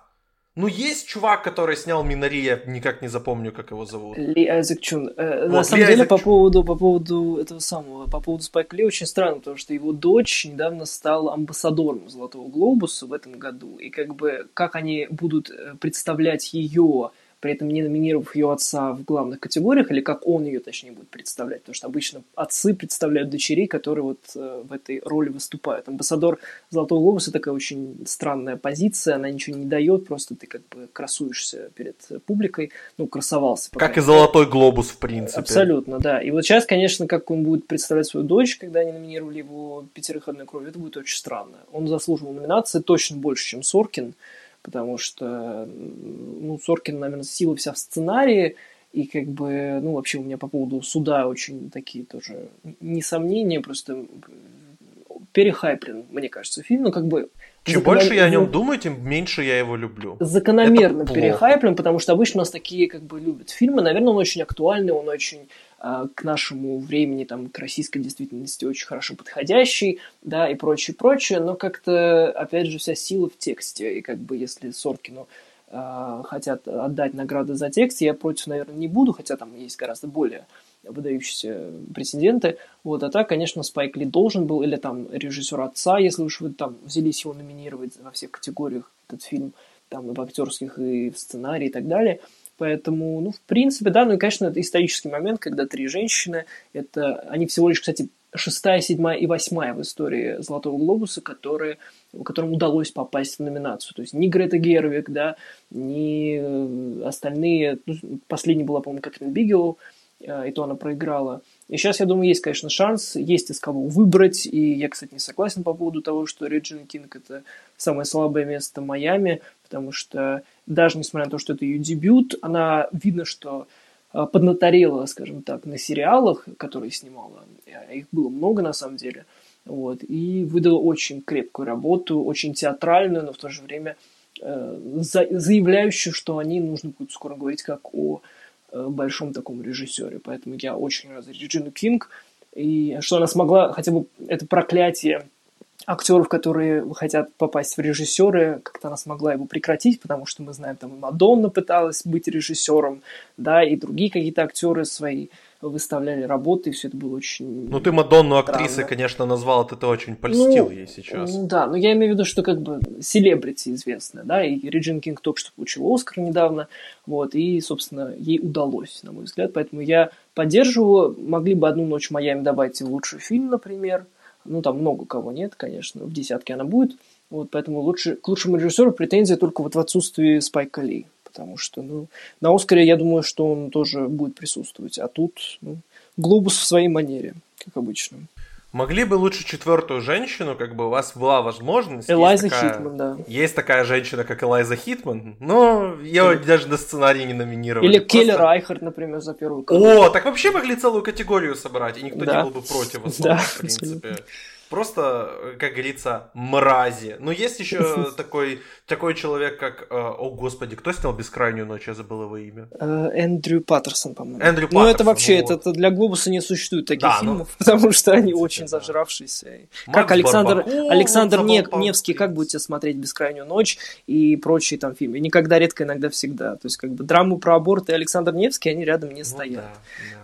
Ну есть чувак, который снял «Минари», я никак не запомню, как его зовут. Ли Айзек Чун. Э, вот, на самом Ли деле, Айзек по поводу, по поводу этого самого, по поводу Спайк Ли очень странно, потому что его дочь недавно стала амбассадором «Золотого глобуса» в этом году. И как бы, как они будут представлять ее... при этом не номинировав ее отца в главных категориях, или как он ее, точнее, будет представлять, потому что обычно отцы представляют дочерей, которые вот э, в этой роли выступают. Амбассадор «Золотого глобуса» такая очень странная позиция, она ничего не дает, просто ты как бы красуешься перед публикой, ну, красовался. Как и «Золотой глобус», в принципе. Абсолютно, да. И вот сейчас, конечно, как он будет представлять свою дочь, когда они номинировали его «Пятерых одной крови», это будет очень странно. Он заслуживал номинации точно больше, чем Соркин, потому что, ну, Соркин, наверное, сила вся в сценарии, и как бы, ну, вообще у меня по поводу суда очень такие тоже несомнения, просто перехайплен, мне кажется, фильм, ну, как бы... Чем закон... больше я о нем думаю, тем меньше я его люблю. Закономерно перехайплен, потому что обычно у нас такие, как бы, любят фильмы, наверное, он очень актуальный, он очень... к нашему времени, там, к российской действительности очень хорошо подходящий, да, и прочее, прочее, но как-то, опять же, вся сила в тексте, и как бы, если Соркину э, хотят отдать награды за текст, я против, наверное, не буду, хотя там есть гораздо более выдающиеся претенденты, вот, а так, конечно, Спайк Ли должен был, или там режиссер «Отца», если уж вы там взялись его номинировать во всех категориях, этот фильм, там, и в актерских, и в сценарии, и так далее. Поэтому, ну, в принципе, да, ну и, конечно, это исторический момент, когда три женщины, это, они всего лишь, кстати, шестая, седьмая и восьмая в истории «Золотого глобуса», которые, которым удалось попасть в номинацию. То есть ни Грета Гервиг, да, ни остальные, ну, последняя была, по-моему, Кэтрин Бигелоу, и то она проиграла. И сейчас, я думаю, есть, конечно, шанс, есть из кого выбрать, и я, кстати, не согласен по поводу того, что Реджина Кинг – это самое слабое место Майами, потому что даже несмотря на то, что это ее дебют, она, видно, что поднаторела, скажем так, на сериалах, которые снимала, их было много на самом деле, вот, и выдала очень крепкую работу, очень театральную, но в то же время э, за, заявляющую, что о ней нужно будет скоро говорить как о большом таком режиссере. Поэтому я очень рад за Реджину Кинг, и что она смогла хотя бы это проклятие актеров, которые хотят попасть в режиссеры, как-то она смогла его прекратить, потому что мы знаем, там и Мадонна пыталась быть режиссером, да, и другие какие-то актеры свои выставляли работы, и все это было очень... Ну, ты Мадонну актрисой, конечно, назвал, ты это очень польстил, ну, ей сейчас. Да, но я имею в виду, что как бы селебрити известная, да, и Реджина Кинг только что получила «Оскар» недавно, вот, и, собственно, ей удалось, на мой взгляд, поэтому я поддерживаю, могли бы «Одну ночь в Майами» добавить в лучший фильм, например, Ну, там много кого нет, конечно, в десятке она будет. Вот, поэтому лучше, к лучшему режиссеру претензия только вот в отсутствии Спайка Ли. Потому что, ну, на «Оскаре» я думаю, что он тоже будет присутствовать. А тут, ну, «Глобус» в своей манере, как обычно. Могли бы лучше четвертую женщину, как бы у вас была возможность. Элайза есть такая, Хитман, да. Есть такая женщина, как Элайза Хитман, но ее или... даже на сценарий не номинировали. Или просто... Келли Райхард, например, за первую категорию. О, так вообще могли целую категорию собрать, и никто да. не был бы против особо, да, в принципе. Абсолютно. Просто, как говорится, мрази. Но есть еще такой, такой человек, как... О, господи, кто снял «Бескрайнюю ночь»? Я забыл его имя. Эндрю Паттерсон, по-моему. Эндрю Паттерсон. Ну, это вообще, ну, это, это для «Глобуса» не существует таких да, фильмов, ну, потому что они принципе, очень да. зажравшиеся. Макс как Александр, Барбаков, Александр Нев- Невский, как будете смотреть «Бескрайнюю ночь» и прочие там фильмы. Никогда, редко, иногда, всегда. То есть, как бы, драму про аборт и Александр Невский, они рядом не ну, стоят. Да,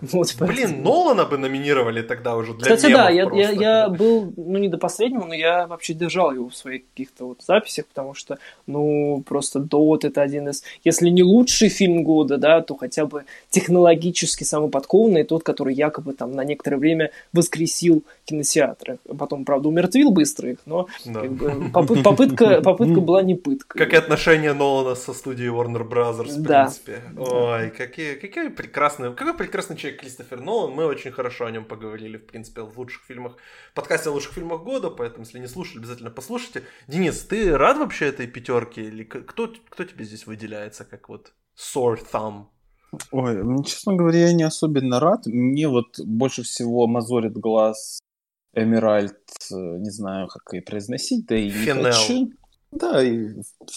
да. Вот, блин, поэтому... Нолана бы номинировали тогда уже для мемов. Кстати, да, я, я, я был... Ну, не до последнего, но я вообще держал его в своих каких-то вот записях, потому что, ну, просто «Дот» — это один из... Если не лучший фильм года, да, то хотя бы технологически самый подкованный, тот, который якобы там на некоторое время воскресил кинотеатры. Потом, правда, умертвил быстро их, но да. как бы, попы- попытка, попытка была не пытка. Как и отношения Нолана со студией Warner Brothers, в да. принципе. Ой, какие, какие прекрасные... Какой прекрасный человек Кристофер Нолан. Мы очень хорошо о нем поговорили, в принципе, в лучших фильмах. Подкаст о лучших фильмах года, поэтому, если не слушали, обязательно послушайте. Денис, ты рад вообще этой пятерке? Или кто, кто тебе здесь выделяется как вот sore thumb? Ой, честно говоря, я не особенно рад. Мне вот больше всего мозолит глаз Эмеральд, не знаю, как ее произносить, да и Феннелл. Не хочу. Да, и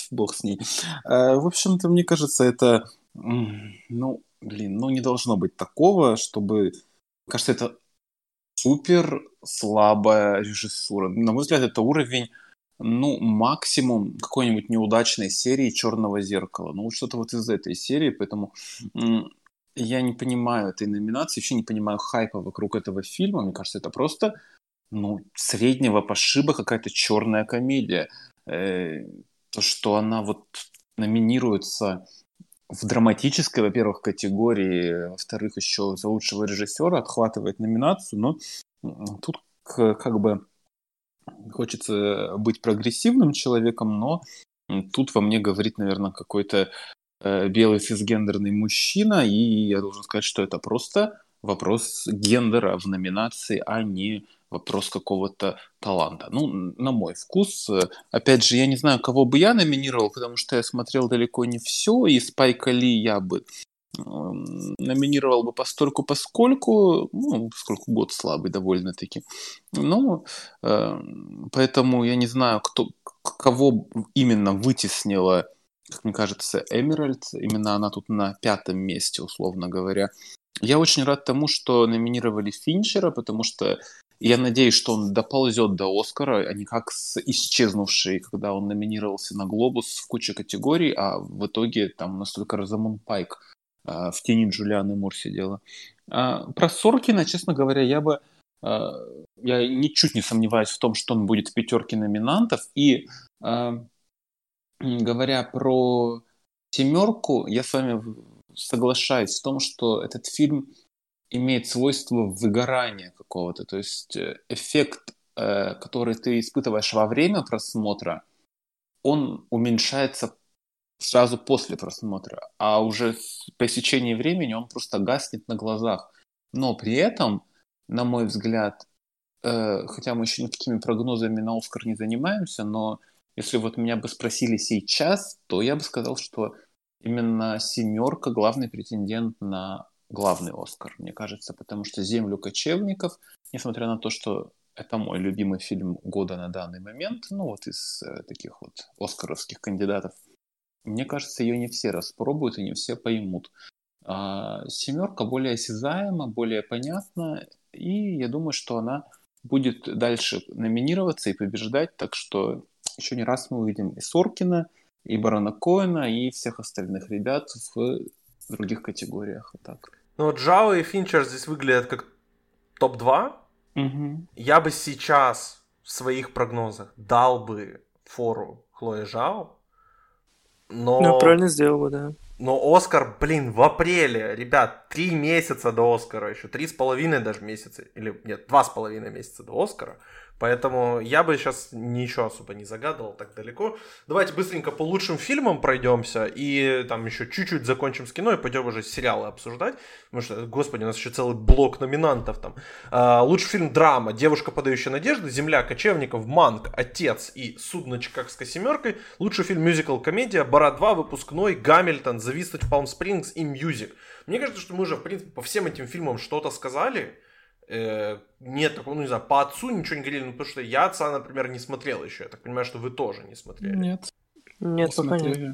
бог с ней. В общем-то, мне кажется, это... Ну, блин, ну не должно быть такого, чтобы... Кажется, это... Супер слабая режиссура. На мой взгляд, это уровень, ну, максимум какой-нибудь неудачной серии «Черного зеркала». Ну, вот что-то вот из этой серии, поэтому м- я не понимаю этой номинации, вообще не понимаю хайпа вокруг этого фильма. Мне кажется, это просто, ну, среднего пошиба какая-то черная комедия. Э-э- то, что она вот номинируется... в драматической, во-первых, категории, во-вторых, еще за лучшего режиссера отхватывает номинацию, но тут как бы хочется быть прогрессивным человеком, но тут во мне говорит, наверное, какой-то белый цисгендерный мужчина, и я должен сказать, что это просто вопрос гендера в номинации, а не вопрос какого-то таланта. Ну, на мой вкус. Опять же, я не знаю, кого бы я номинировал, потому что я смотрел далеко не все, и Спайка Ли я бы э, номинировал бы постольку, поскольку, ну, поскольку год слабый довольно-таки. Ну, э, поэтому я не знаю, кто, кого именно вытеснила, как мне кажется, Эмеральд. Именно она тут на пятом месте, условно говоря. Я очень рад тому, что номинировали Финчера, потому что я надеюсь, что он доползет до «Оскара», а не как с исчезнувшей, когда он номинировался на «Глобус» в куче категорий, а в итоге там настолько Розамунд Пайк а, в тени Джулианы Мур сидела. А, про Соркина, честно говоря, я бы... А, я ничуть не сомневаюсь в том, что он будет в пятерке номинантов. И а, говоря про «Семерку», я с вами соглашаюсь в том, что этот фильм... имеет свойство выгорания какого-то. То есть эффект, который ты испытываешь во время просмотра, он уменьшается сразу после просмотра, а уже по истечении времени он просто гаснет на глазах. Но при этом, на мой взгляд, хотя мы еще никакими прогнозами на «Оскар» не занимаемся, но если вот меня бы спросили сейчас, то я бы сказал, что именно «Семерка» главный претендент на главный «Оскар», мне кажется, потому что «Землю кочевников», несмотря на то, что это мой любимый фильм года на данный момент, ну вот из э, таких вот оскаровских кандидатов, мне кажется, ее не все распробуют и не все поймут. А «Семерка» более осязаема, более понятна, и я думаю, что она будет дальше номинироваться и побеждать, так что еще не раз мы увидим и Соркина, и Барона Коэна, и всех остальных ребят в других категориях. Вот так. Ну, Джао и Финчер здесь выглядят как топ-два. Угу. Я бы сейчас в своих прогнозах дал бы фору Хлое Жао. Но... Ну, правильно сделал бы, да. Но «Оскар», блин, в апреле, ребят, три месяца до «Оскара» еще, три с половиной даже месяца, или нет, два с половиной месяца до «Оскара». Поэтому я бы сейчас ничего особо не загадывал так далеко. Давайте быстренько по лучшим фильмам пройдемся и там еще чуть-чуть закончим с кино и пойдем уже сериалы обсуждать. Потому что, господи, у нас еще целый блок номинантов там. А, лучший фильм драма «Девушка, подающая надежды», «Земля кочевников», «Манк», «Отец» и «Судно Чикагской семеркой». Лучший фильм мюзикл-комедия «Борат два», «Выпускной», «Гамильтон», «Зависнуть в Палм-Спрингс» и «Мьюзик». Мне кажется, что мы уже, в принципе, по всем этим фильмам что-то сказали. Нет такого, ну не знаю, по отцу ничего не говорили, ну потому что я отца, например, не смотрел еще. Я так понимаю, что вы тоже не смотрели. Нет. Нет, смотрели.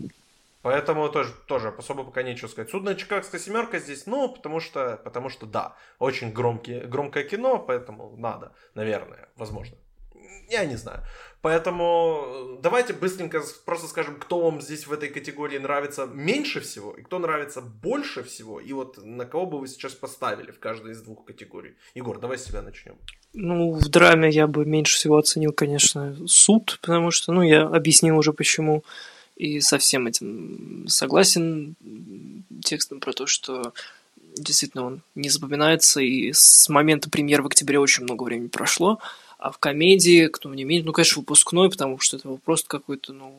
Поэтому тоже, тоже особо пока нечего сказать. «Судно Чикагская семерка» здесь, ну, потому что, потому что да, очень громкие, громкое кино, поэтому надо, наверное, возможно. Я не знаю. Поэтому давайте быстренько просто скажем, кто вам здесь в этой категории нравится меньше всего, и кто нравится больше всего, и вот на кого бы вы сейчас поставили в каждой из двух категорий. Егор, давай с тебя начнем. Ну, в драме я бы меньше всего оценил, конечно, «Суд», потому что, ну, я объяснил уже почему, и со всем этим согласен текстом про то, что действительно он не запоминается, и с момента премьер в октябре очень много времени прошло. А в комедии, кто мне меньше, ну, конечно, «Выпускной», потому что это просто какой-то, ну,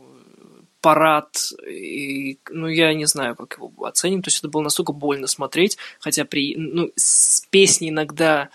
парад, и, ну, я не знаю, как его оценим, то есть это было настолько больно смотреть, хотя при, ну, песни иногда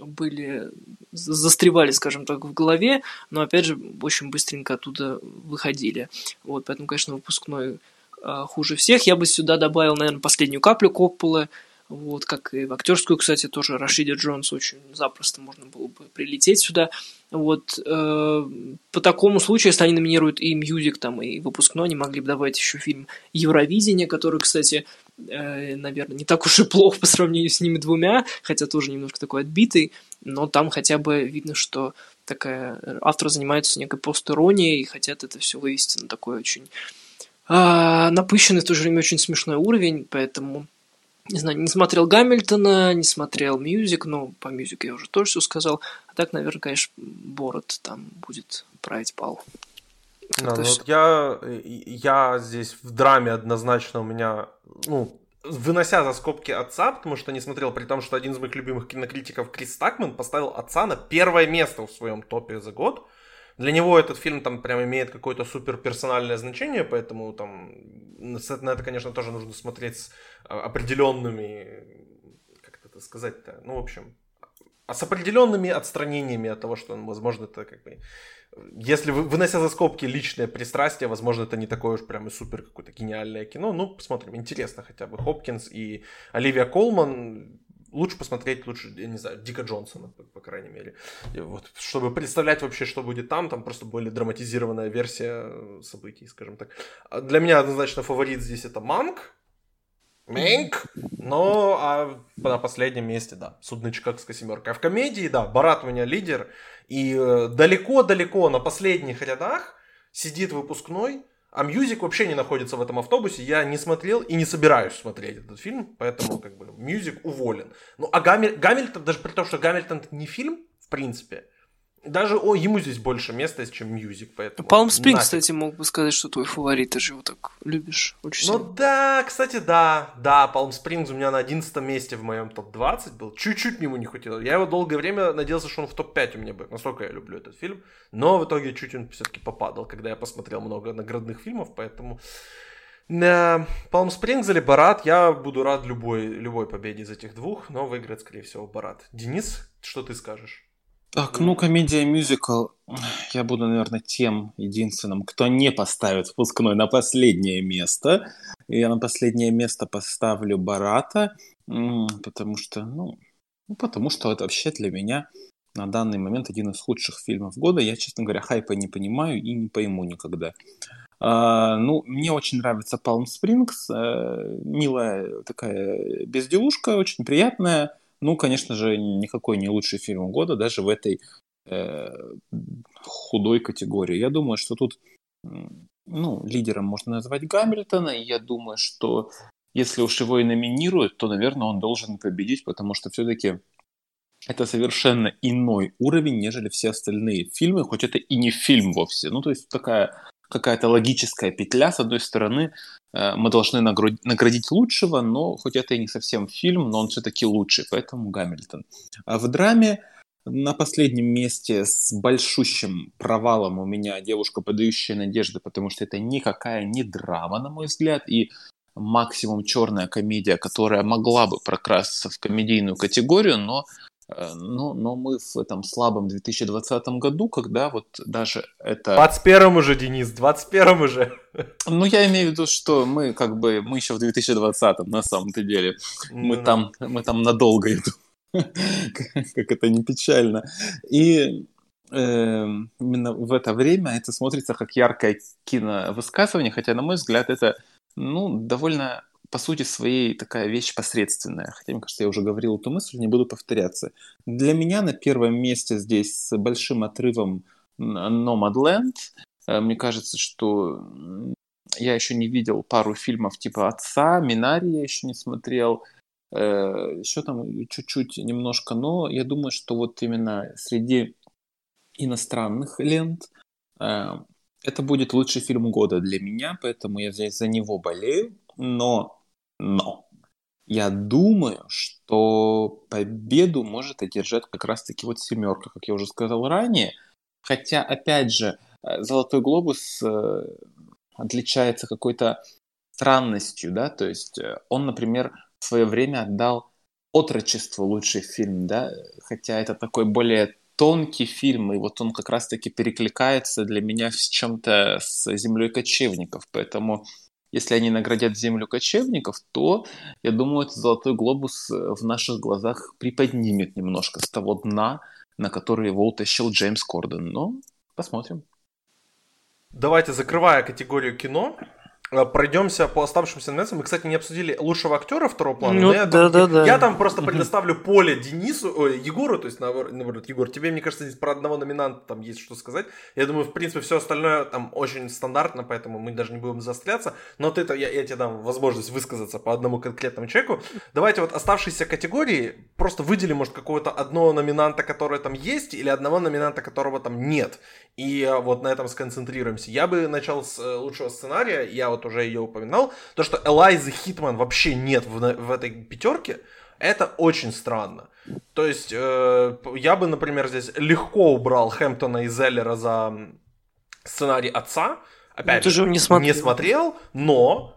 были, застревали, скажем так, в голове, но, опять же, очень быстренько оттуда выходили, вот, поэтому, конечно, «Выпускной» э, хуже всех. Я бы сюда добавил, наверное, «Последнюю каплю» Копполы. Вот, как и в актерскую, кстати, тоже Рашиде Джонс очень запросто можно было бы прилететь сюда. Вот, э, по такому случаю, если они номинируют и «Мьюзик», там, и «Выпускной», они могли бы добавить еще фильм «Евровидение», который, кстати, э, наверное, не так уж и плох по сравнению с ними двумя, хотя тоже немножко такой отбитый, но там хотя бы видно, что такая автор занимается некой пост-иронией и хотят это все вывести на такой очень э, напыщенный, в то же время очень смешной уровень, поэтому... Не знаю, не смотрел «Гамильтона», не смотрел «Мьюзик», но по «Мьюзику» я уже тоже все сказал. А так, наверное, конечно, «Борат» там будет править бал. Да, ну вот я, я здесь в драме однозначно у меня, ну, вынося за скобки «Отца», потому что не смотрел, при том, что один из моих любимых кинокритиков Крис Такман поставил «Отца» на первое место в своем топе за год. Для него этот фильм там прям имеет какое-то суперперсональное значение, поэтому там на это, конечно, тоже нужно смотреть с определенными, как это сказать-то, ну, в общем, с определенными отстранениями от того, что, возможно, это как бы, если вы, вынося за скобки личное пристрастие, возможно, это не такое уж прям и супер какое-то гениальное кино, ну, посмотрим, интересно хотя бы. Хопкинс и Оливия Колман... Лучше посмотреть, лучше, я не знаю, Дика Джонсона, по, по крайней мере. И вот, чтобы представлять вообще, что будет там, там просто более драматизированная версия событий, скажем так. Для меня однозначно фаворит здесь это «Манк». «Манк». Но а на последнем месте, да, «Судно Чикагской семерки». А в комедии, да, «Борат» у меня лидер. И далеко-далеко на последних рядах сидит «Выпускной». А «Мьюзик» вообще не находится в этом автобусе, я не смотрел и не собираюсь смотреть этот фильм, поэтому как бы «Мьюзик» уволен. Ну а Гамиль... Гамильтон, даже при том, что Гамильтон не фильм, в принципе, даже о, ему здесь больше места, чем «Мьюзик», поэтому... Палм Спрингс, кстати, мог бы сказать, что твой фаворит, ты же его так любишь очень ну, сильно. Ну да, кстати, да, да, Палм Спрингс у меня на одиннадцатом месте в моем топ-двадцать был, чуть-чуть мимо не хватило, я его долгое время надеялся, что он в топ-пять у меня будет, настолько я люблю этот фильм, но в итоге чуть он все-таки попадал, когда я посмотрел много наградных фильмов, поэтому... На Палм Спрингс или «Борат» я буду рад любой, любой победе из этих двух, но выиграет, скорее всего, «Борат». Денис, что ты скажешь? Так, ну, комедия-мюзикл, я буду, наверное, тем единственным, кто не поставит «Выпускной» на последнее место. Я на последнее место поставлю «Бората», потому что, ну, ну, потому что это вообще для меня на данный момент один из худших фильмов года. Я, честно говоря, хайпа не понимаю и не пойму никогда. А, ну, мне очень нравится «Палм Спрингс», милая такая безделушка, очень приятная. Ну, конечно же, никакой не лучший фильм года, даже в этой э, худой категории. Я думаю, что тут, ну, лидером можно назвать Гамильтона, и я думаю, что если уж его и номинируют, то, наверное, он должен победить, потому что все-таки это совершенно иной уровень, нежели все остальные фильмы, хоть это и не фильм вовсе. Ну, то есть такая какая-то логическая петля, с одной стороны, мы должны наградить лучшего, но хоть это и не совсем фильм, но он все-таки лучший, поэтому Гамильтон. А в драме, На последнем месте с большущим провалом у меня «Девушка, подающая надежды», потому что это никакая не драма, на мой взгляд, и максимум черная комедия, которая могла бы прокрасться в комедийную категорию, но, но, но мы в этом слабом две тысячи двадцатом году, когда вот даже это... В двадцать первом уже, Денис, в двадцать первом уже. Ну, я имею в виду, что мы как бы, мы еще в две тысячи двадцатом на самом-то деле. Мы, mm-hmm. там, мы там надолго идем. Как это не печально. И э, именно в это время это смотрится как яркое киновысказывание, хотя, на мой взгляд, это, ну, довольно, по сути своей, такая вещь посредственная. Хотя, мне кажется, я уже говорил эту мысль, не буду повторяться. Для меня на первом месте здесь с большим отрывом «Nomadland». Мне кажется, что я еще не видел пару фильмов типа «Отца», «Минари» я еще не смотрел, еще там чуть-чуть немножко, но я думаю, что вот именно среди иностранных лент это будет лучший фильм года для меня, поэтому я здесь за него болею, но, но я думаю, что победу может одержать как раз-таки вот «Семерка», как я уже сказал ранее, хотя, опять же, «Золотой глобус» отличается какой-то странностью, да, то есть он, например, в свое время отдал «Отрочество» лучший фильм, да, хотя это такой более тонкий фильм, и вот он как раз-таки перекликается для меня с чем-то с «Землей кочевников», поэтому если они наградят «Землю кочевников», то, я думаю, этот «Золотой глобус» в наших глазах приподнимет немножко с того дна, на который его утащил Джеймс Корден, но посмотрим. Давайте, закрывая категорию кино, пройдемся по оставшимся номинациям. Мы, кстати, не обсудили лучшего актера второго плана. Ну, да, я, да, там, да. я там просто предоставлю поле Денису, ой, Егору, то есть, наоборот, Егор, тебе, мне кажется, здесь про одного номинанта там есть что сказать. Я думаю, в принципе, все остальное там очень стандартно, поэтому мы даже не будем заостряться. Но ты, я, я тебе дам возможность высказаться по одному конкретному человеку. Давайте вот оставшиеся категории просто выделим, может, какого-то одного номинанта, который там есть, или одного номинанта, которого там нет. И вот на этом сконцентрируемся. Я бы начал с лучшего сценария, я вот уже ее упоминал, то, что Элайзы Хитман вообще нет в, в этой пятерке, это очень странно. То есть, э, я бы, например, здесь легко убрал Хэмптона и Зеллера за сценарий «Отца». Опять ну, же, не смотрел. не смотрел, но...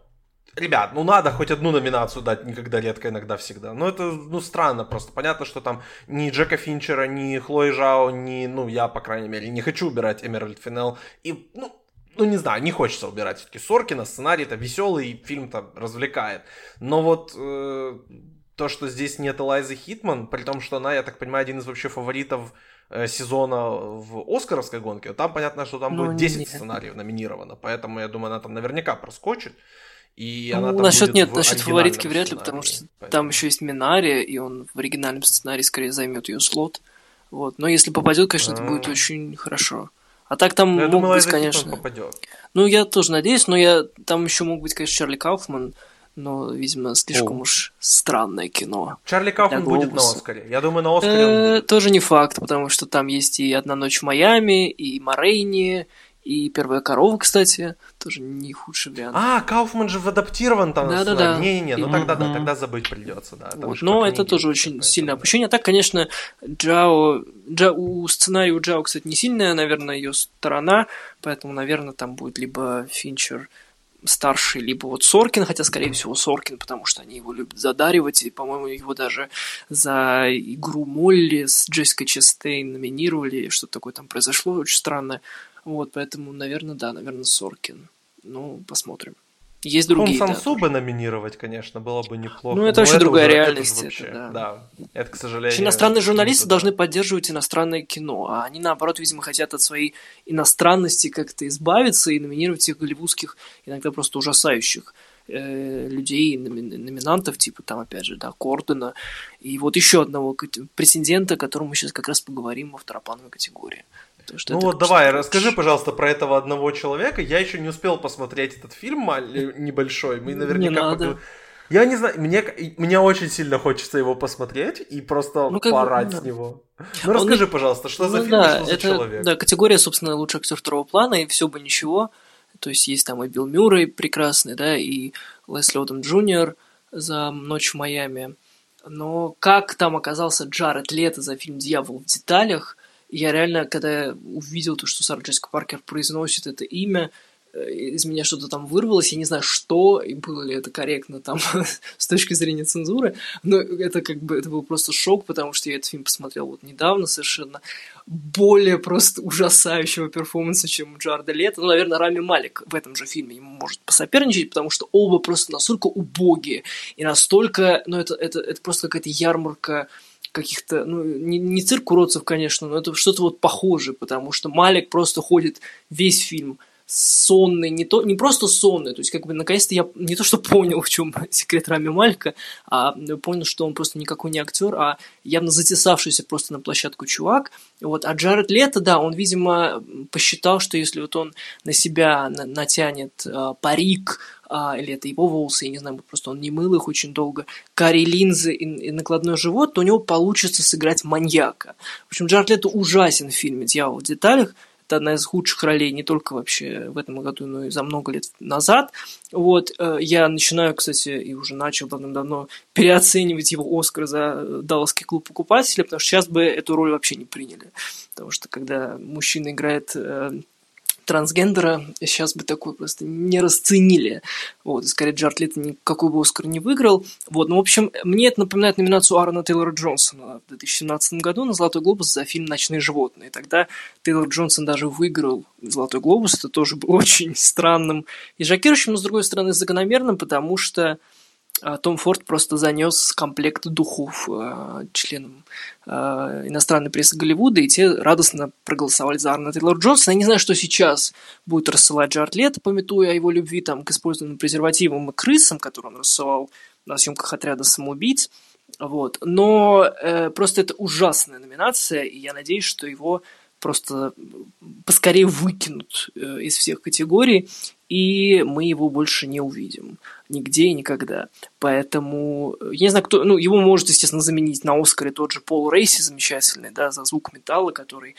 Ребят, ну надо хоть одну номинацию дать, никогда, редко, иногда, всегда. Ну это, ну странно просто. Понятно, что там ни Джека Финчера, ни Хлои Жао, ни, ну я, по крайней мере, не хочу убирать Эмеральд Феннелл. И, ну, Ну, не знаю, не хочется убирать все-таки Соркина, сценарий-то веселый, фильм-то развлекает. Но вот э, то, что здесь нет Элайзы Хитман, при том, что она, я так понимаю, один из вообще фаворитов э, сезона в «Оскаровской гонке», там понятно, что там ну, будет десять нет. сценариев номинировано, поэтому, я думаю, она там наверняка проскочит. И она ну, там насчет, нет, насчет фаворитки вряд ли, потому что поэтому. Там еще есть Минари, и он в оригинальном сценарии скорее займет ее слот. Вот. Но если попадет, конечно, А-а-а. это будет очень хорошо. А так там я мог думала, быть, конечно... Ну, я тоже надеюсь, но я... Там еще мог быть, конечно, Чарли Кауфман, но, видимо, слишком О. уж странное кино. Чарли Кауфман будет на «Оскаре». Я думаю, на «Оскаре» он будет. Тоже не факт, потому что там есть и «Одна ночь в Майами», и «Морейни», и «Первая корова», кстати. Тоже не худший вариант. А, Кауфман же адаптирован там. Да-да-да. Не-не-не, ну тогда да, тогда забыть придется, да. Но это тоже очень сильное опущение. А так, конечно, Джао... У сценария у Джао, кстати, не сильная, наверное, ее сторона, поэтому, наверное, там будет либо Финчер старший, либо вот Соркин, хотя, скорее всего, Соркин, потому что они его любят задаривать, и, по-моему, его даже за игру Молли с Джессикой Честейн номинировали, что-то такое там произошло, очень странно. Вот, поэтому, наверное, да, наверное, Соркин. Ну, посмотрим. Есть другие, да. Самсу бы номинировать, конечно, было бы неплохо. Ну, это вообще другая реальность. Да, это, к сожалению... Иностранные журналисты должны поддерживать иностранное кино, а они, наоборот, видимо, хотят от своей иностранности как-то избавиться и номинировать всех голливудских, иногда просто ужасающих людей, номинантов, типа там, опять же, да, Кордена, и вот еще одного претендента, о котором мы сейчас как раз поговорим во второплановой категории. Ну вот давай, хочешь. Расскажи, пожалуйста, про этого одного человека. Я еще не успел посмотреть этот фильм небольшой. Мы наверняка... Не надо. Я не знаю, мне, мне очень сильно хочется его посмотреть и просто ну, поорать бы, да. с него. Ну расскажи, он... пожалуйста, что ну, за фильм, да, что за это, человек? Да, категория, собственно, лучший актер второго плана, и все бы ничего. То есть есть там и Билл Мюррей прекрасный, да, и Лесли Одом Джуниор за «Ночь в Майами». Но как там оказался Джаред Лето за фильм «Дьявол в деталях», я реально, когда увидел то, что Сара Джессика Паркер произносит это имя, из меня что-то там вырвалось, я не знаю, что, и было ли это корректно там с точки зрения цензуры, но это как бы, это был просто шок, потому что я этот фильм посмотрел вот недавно совершенно, более просто ужасающего перформанса, чем у Джареда Лето. Ну, наверное, Рами Малик в этом же фильме ему может посоперничать, потому что оба просто настолько убогие, и настолько, ну, это, это, это просто какая-то ярмарка каких-то, ну, не, не цирк уродцев, конечно, но это что-то вот похожее, потому что Малик просто ходит весь фильм сонный, не, то, не просто сонный, то есть как бы наконец-то я не то что понял, в чем секрет Рами Малика, а понял, что он просто никакой не актер, а явно затесавшийся просто на площадку чувак. Вот. А Джаред Лето, да, он, видимо, посчитал, что если вот он на себя на- натянет а, парик, а, или это его волосы, я не знаю, просто он не мыл их очень долго, карие линзы и, и накладной живот, то у него получится сыграть маньяка. В общем, Джаред Лето ужасен в фильме «Дьявол в деталях», одна из худших ролей не только вообще в этом году, но и за много лет назад. Вот. Я начинаю, кстати, и уже начал давным-давно переоценивать его «Оскар» за «Далласский клуб покупателей», потому что сейчас бы эту роль вообще не приняли. Потому что когда мужчина играет э, трансгендера, сейчас бы такое просто не расценили. Вот. И скорее Джаред Лето никакой бы «Оскар» не выиграл. Вот. Ну, в общем, мне это напоминает номинацию Аарона Тейлора Джонсона в две тысячи семнадцатом году на «Золотой глобус» за фильм «Ночные животные». И тогда Тейлор Джонсон даже выиграл «Золотой глобус». Это тоже было очень странным и шокирующим, но, с другой стороны, закономерным, потому что Том Форд просто занес комплект духов э, членам э, иностранной прессы Голливуда, и те радостно проголосовали за Аарона Тейлора Джонсона. Я не знаю, что сейчас будет рассылать Джаред Лето, памятуя о его любви там, к использованным презервативам и крысам, которые он рассылал на съемках «Отряда самоубийц». Вот. Но э, просто это ужасная номинация, и я надеюсь, что его просто поскорее выкинут э, из всех категорий, и мы его больше не увидим. Нигде и никогда. Поэтому, я не знаю, кто... Ну, его может, естественно, заменить на «Оскаре» тот же Пол Рейси, замечательный, да, за «Звук металла», который,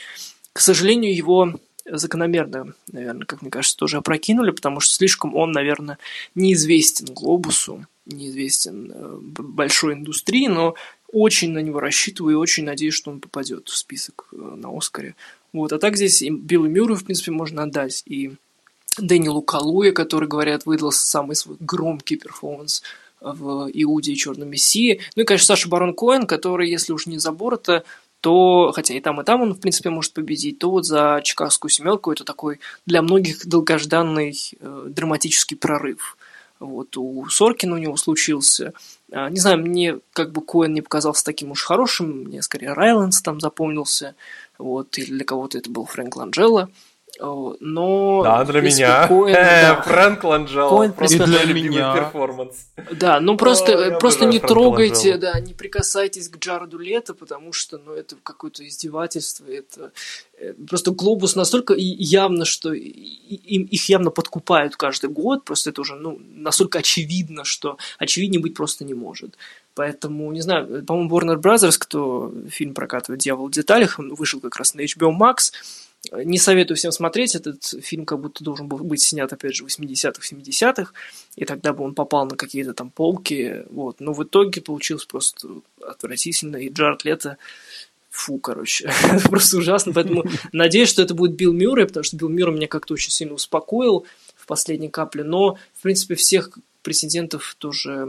к сожалению, его закономерно, наверное, как мне кажется, тоже опрокинули, потому что слишком он, наверное, неизвестен «Глобусу», неизвестен большой индустрии, но очень на него рассчитываю и очень надеюсь, что он попадет в список на «Оскаре». Вот. А так здесь и Биллу Мюррею, в принципе, можно отдать, и Дэниелу Калуэ, который, говорят, выдал самый свой громкий перформанс в «Иуде и Черном Мессии». Ну и, конечно, Саша Барон Коэн, который, если уж не за Бората, то, хотя и там, и там он, в принципе, может победить, то вот за «Чикагскую семерку» это такой для многих долгожданный э, драматический прорыв. Вот, у Соркина у него случился. Э, не знаю, мне как бы Коэн не показался таким уж хорошим, мне скорее Райландс там запомнился, вот, или для кого-то это был Фрэнк Ланджелло. Но, да, для принципе, меня. Коэн, да, Фрэнк Ланджелло. И для меня. Перформанс. Да, ну просто, О, просто не Фрэнк трогайте, Ланджелло. Да, не прикасайтесь к Джареду Лето, потому что, ну, это какое-то издевательство. Это просто «Глобус» настолько явно, что им, их явно подкупают каждый год. Просто это уже, ну, настолько очевидно, что очевиднее быть просто не может. Поэтому, не знаю, по-моему, Warner Brothers, кто фильм прокатывает «Дьявол в деталях», он вышел как раз на эйч би о Max. Не советую всем смотреть, этот фильм как будто должен был быть снят, опять же, в восьмидесятых, семидесятых, и тогда бы он попал на какие-то там полки, вот. Но в итоге получилось просто отвратительно, и Джаред Лето, фу, короче, это просто ужасно, поэтому надеюсь, что это будет Билл Мюррей, потому что Билл Мюррей меня как-то очень сильно успокоил в последней капле, но, в принципе, всех претендентов тоже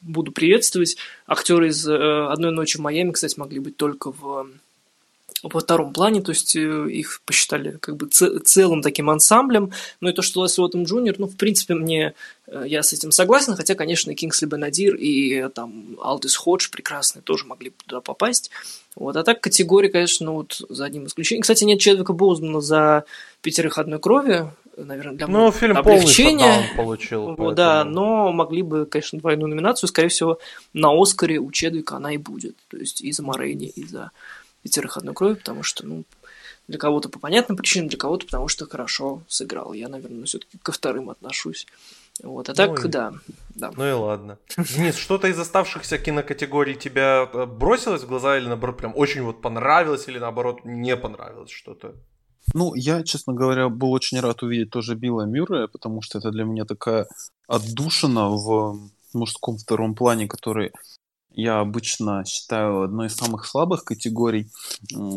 буду приветствовать. Актеры из «Одной ночи в Майами», кстати, могли быть только в... во втором плане, то есть их посчитали как бы ц- целым таким ансамблем, ну и то, что Лесли Уотом Джуниор, ну, в принципе, мне, я с этим согласен, хотя, конечно, и Кингсли Бенадир, и там Алдис Ходж прекрасные тоже могли туда попасть, вот, а так категория, конечно, ну, вот, за одним исключением, кстати, нет Чедвика Боузмана за «Пятерых одной крови», наверное, для ну, фильм облегчения, получил, поэтому... да, но могли бы, конечно, двойную номинацию, скорее всего, на «Оскаре» у Чедвика она и будет, то есть и за Морейни, и за «Пятерых одной крови», потому что, ну, для кого-то по понятным причинам, для кого-то потому что хорошо сыграл. Я, наверное, все-таки ко вторым отношусь. Вот, а так, ну и... да, да. Ну и ладно. Денис, что-то из оставшихся кинокатегорий тебя бросилось в глаза или, наоборот, прям очень вот понравилось или, наоборот, не понравилось что-то? Ну, я, честно говоря, был очень рад увидеть тоже Билла Мюррея, потому что это для меня такая отдушина в мужском втором плане, который я обычно считаю одной из самых слабых категорий